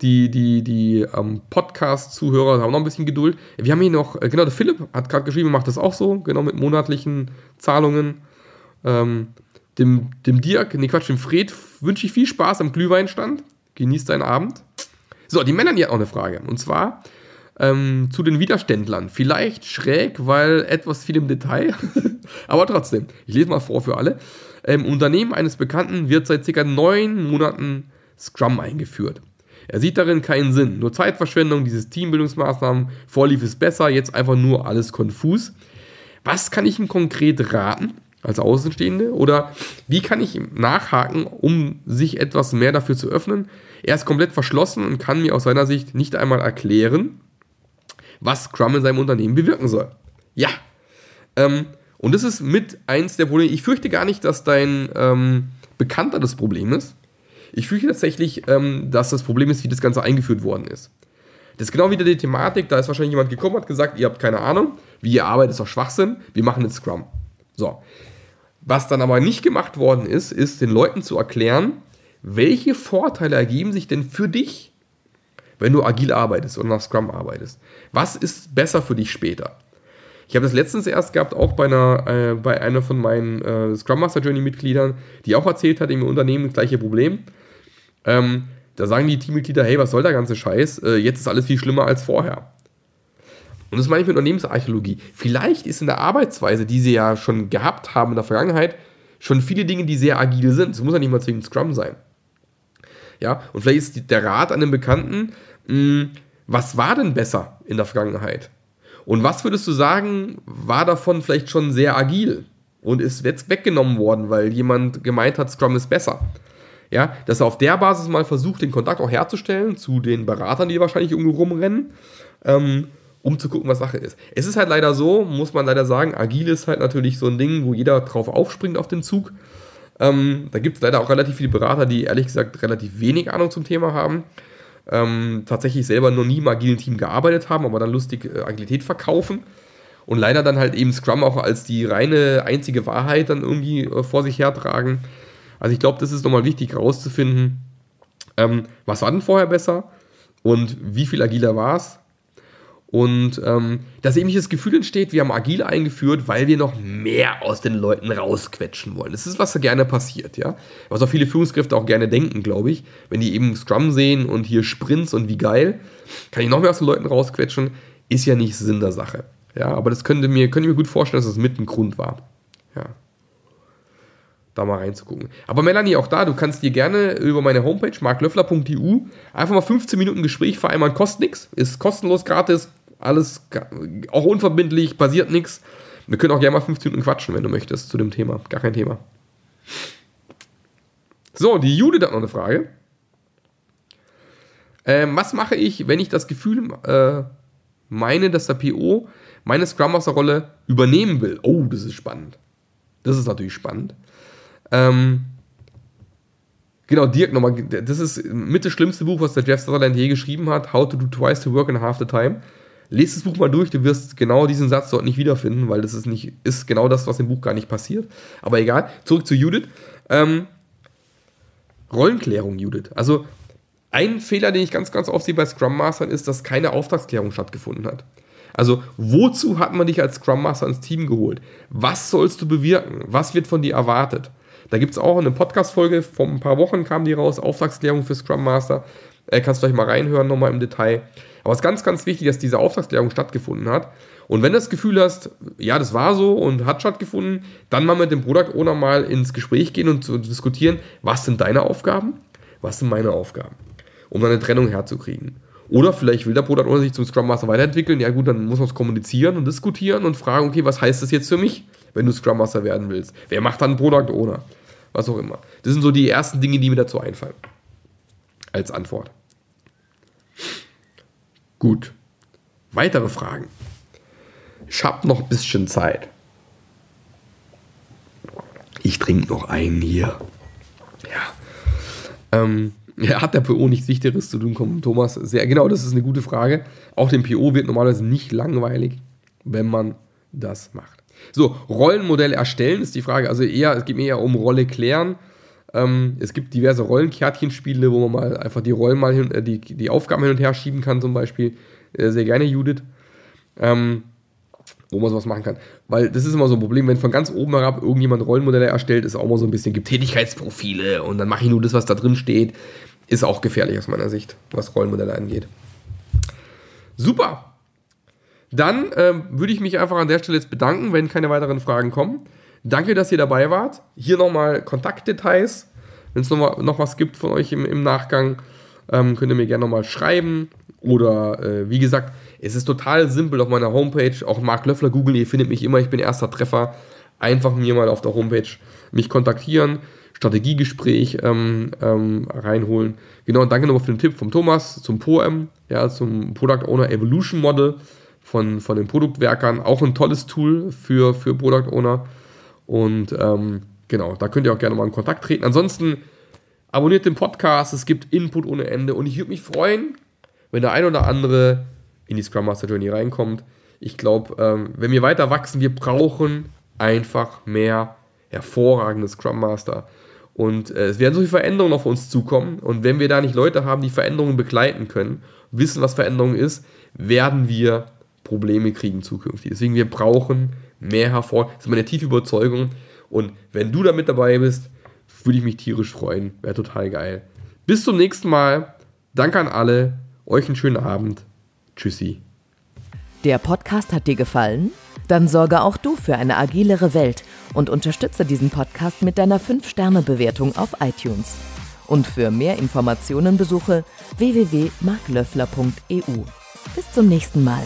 die Podcast-Zuhörer haben noch ein bisschen Geduld. Wir haben hier noch, genau, der Philipp hat gerade geschrieben, er macht das auch so, genau, mit monatlichen Zahlungen. Dem Fred wünsche ich viel Spaß am Glühweinstand. Genießt deinen Abend. So, die Melanie hat auch eine Frage. Und zwar zu den Widerständlern. Vielleicht schräg, weil etwas viel im Detail. Aber trotzdem, ich lese mal vor für alle. Im Unternehmen eines Bekannten wird seit ca. 9 Monaten Scrum eingeführt. Er sieht darin keinen Sinn. Nur Zeitverschwendung, dieses Teambildungsmaßnahmen, Vorlief ist besser, jetzt einfach nur alles konfus. Was kann ich ihm konkret raten als Außenstehende? Oder wie kann ich nachhaken, um sich etwas mehr dafür zu öffnen? Er ist komplett verschlossen und kann mir aus seiner Sicht nicht einmal erklären, was Scrum in seinem Unternehmen bewirken soll. Ja, und das ist mit eins der Probleme. Ich fürchte gar nicht, dass dein Bekannter das Problem ist. Ich fürchte tatsächlich, dass das Problem ist, wie das Ganze eingeführt worden ist. Das ist genau wieder die Thematik, da ist wahrscheinlich jemand gekommen, hat gesagt, ihr habt keine Ahnung, wie ihr arbeitet, ist doch Schwachsinn, wir machen jetzt Scrum. So. Was dann aber nicht gemacht worden ist den Leuten zu erklären, welche Vorteile ergeben sich denn für dich, wenn du agil arbeitest oder nach Scrum arbeitest. Was ist besser für dich später? Ich habe das letztens erst gehabt, auch bei einer von meinen Scrum Master Journey Mitgliedern, die auch erzählt hat, im Unternehmen das gleiche Problem. Da sagen die Teammitglieder, hey, was soll der ganze Scheiß? Jetzt ist alles viel schlimmer als vorher. Und das meine ich mit Unternehmensarchäologie. Vielleicht ist in der Arbeitsweise, die sie ja schon gehabt haben in der Vergangenheit, schon viele Dinge, die sehr agil sind. Es muss ja nicht mal zwingend Scrum sein. Ja, und vielleicht ist der Rat an den Bekannten, was war denn besser in der Vergangenheit? Und was würdest du sagen, war davon vielleicht schon sehr agil und ist jetzt weggenommen worden, weil jemand gemeint hat, Scrum ist besser? Ja, dass er auf der Basis mal versucht, den Kontakt auch herzustellen zu den Beratern, die wahrscheinlich irgendwo rumrennen, um zu gucken, was Sache ist. Es ist halt leider so, muss man leider sagen, agil ist halt natürlich so ein Ding, wo jeder drauf aufspringt auf den Zug. Da gibt es leider auch relativ viele Berater, die ehrlich gesagt relativ wenig Ahnung zum Thema haben. tatsächlich selber noch nie im agilen Team gearbeitet haben, aber dann lustig Agilität verkaufen und leider dann halt eben Scrum auch als die reine einzige Wahrheit dann irgendwie vor sich hertragen. Also ich glaube, das ist nochmal wichtig rauszufinden, was war denn vorher besser und wie viel agiler war es? Und dass eben das Gefühl entsteht, wir haben agil eingeführt, weil wir noch mehr aus den Leuten rausquetschen wollen. Das ist, was da gerne passiert, ja. Was auch viele Führungskräfte auch gerne denken, glaube ich. Wenn die eben Scrum sehen und hier Sprints und wie geil, kann ich noch mehr aus den Leuten rausquetschen, ist ja nicht Sinn der Sache. Ja, aber das könnte ich mir gut vorstellen, dass das mit ein Grund war. Ja. Da mal reinzugucken. Aber Melanie, auch da, du kannst dir gerne über meine Homepage marklöffler.eu einfach mal 15 Minuten Gespräch vereinbaren, kostet nichts, ist kostenlos, gratis, alles auch unverbindlich, passiert nichts. Wir können auch gerne mal 15 Minuten quatschen, wenn du möchtest, zu dem Thema. Gar kein Thema. So, die Judith hat noch eine Frage. Was mache ich, wenn ich das Gefühl meine, dass der PO meine Scrum Master Rolle übernehmen will? Oh, das ist spannend. Das ist natürlich spannend. Genau, Dirk nochmal, das ist mit das schlimmste Buch, was der Jeff Sutherland je geschrieben hat, How to do twice the work in half the time. Lest das Buch mal durch, du wirst genau diesen Satz dort nicht wiederfinden, weil das ist genau das, was im Buch gar nicht passiert. Aber egal, zurück zu Judith. Rollenklärung, Judith. Also ein Fehler, den ich ganz, ganz oft sehe bei Scrum Mastern, ist, dass keine Auftragsklärung stattgefunden hat. Also wozu hat man dich als Scrum Master ins Team geholt? Was sollst du bewirken? Was wird von dir erwartet? Da gibt es auch eine Podcast-Folge, vor ein paar Wochen kam die raus, Auftragsklärung für Scrum Master. Kannst du vielleicht mal reinhören, nochmal im Detail. Aber es ist ganz, ganz wichtig, dass diese Auftragsklärung stattgefunden hat. Und wenn du das Gefühl hast, ja, das war so und hat stattgefunden, dann mal mit dem Product Owner mal ins Gespräch gehen und zu diskutieren, was sind deine Aufgaben, was sind meine Aufgaben, um dann eine Trennung herzukriegen. Oder vielleicht will der Product Owner sich zum Scrum Master weiterentwickeln, ja gut, dann muss man es kommunizieren und diskutieren und fragen, okay, was heißt das jetzt für mich, wenn du Scrum Master werden willst? Wer macht dann einen Product Owner? Was auch immer. Das sind so die ersten Dinge, die mir dazu einfallen. Als Antwort. Gut. Weitere Fragen. Ich habe noch ein bisschen Zeit. Ich trinke noch einen hier. Ja. Hat der PO nichts Wichtigeres zu tun? Komm, Thomas, sehr genau, das ist eine gute Frage. Auch dem PO wird normalerweise nicht langweilig, wenn man das macht. So, Rollenmodell erstellen ist die Frage, also eher, es geht mir eher um Rolle klären. Es gibt diverse Rollenkärtchenspiele, wo man mal einfach die Rollen mal die Aufgaben hin und her schieben kann, zum Beispiel. Sehr gerne, Judith. Wo man sowas machen kann. Weil das ist immer so ein Problem, wenn von ganz oben herab irgendjemand Rollenmodelle erstellt, ist auch immer so ein bisschen, gibt Tätigkeitsprofile und dann mache ich nur das, was da drin steht. Ist auch gefährlich aus meiner Sicht, was Rollenmodelle angeht. Super! Dann würde ich mich einfach an der Stelle jetzt bedanken, wenn keine weiteren Fragen kommen. Danke, dass ihr dabei wart. Hier nochmal Kontaktdetails. Wenn es noch was gibt von euch im Nachgang, könnt ihr mir gerne nochmal schreiben. Oder wie gesagt, es ist total simpel auf meiner Homepage. Auch Marc Löffler googeln, ihr findet mich immer. Ich bin erster Treffer. Einfach mir mal auf der Homepage mich kontaktieren. Strategiegespräch reinholen. Genau, und danke nochmal für den Tipp vom Thomas zum POEM, ja, zum Product Owner Evolution Model. Von den Produktwerkern, auch ein tolles Tool für Product Owner und genau, da könnt ihr auch gerne mal in Kontakt treten. Ansonsten abonniert den Podcast, es gibt Input ohne Ende und ich würde mich freuen, wenn der ein oder andere in die Scrum Master Journey reinkommt. Ich glaube, wenn wir weiter wachsen, wir brauchen einfach mehr hervorragende Scrum Master und es werden so viele Veränderungen auf uns zukommen und wenn wir da nicht Leute haben, die Veränderungen begleiten können, wissen, was Veränderung ist, werden wir Probleme kriegen zukünftig. Deswegen, wir brauchen mehr hervor. Das ist meine tiefe Überzeugung. Und wenn du da mit dabei bist, würde ich mich tierisch freuen. Wäre total geil. Bis zum nächsten Mal. Danke an alle. Euch einen schönen Abend. Tschüssi. Der Podcast hat dir gefallen? Dann sorge auch du für eine agilere Welt und unterstütze diesen Podcast mit deiner 5-Sterne-Bewertung auf iTunes. Und für mehr Informationen besuche www.marklöffler.eu. Bis zum nächsten Mal.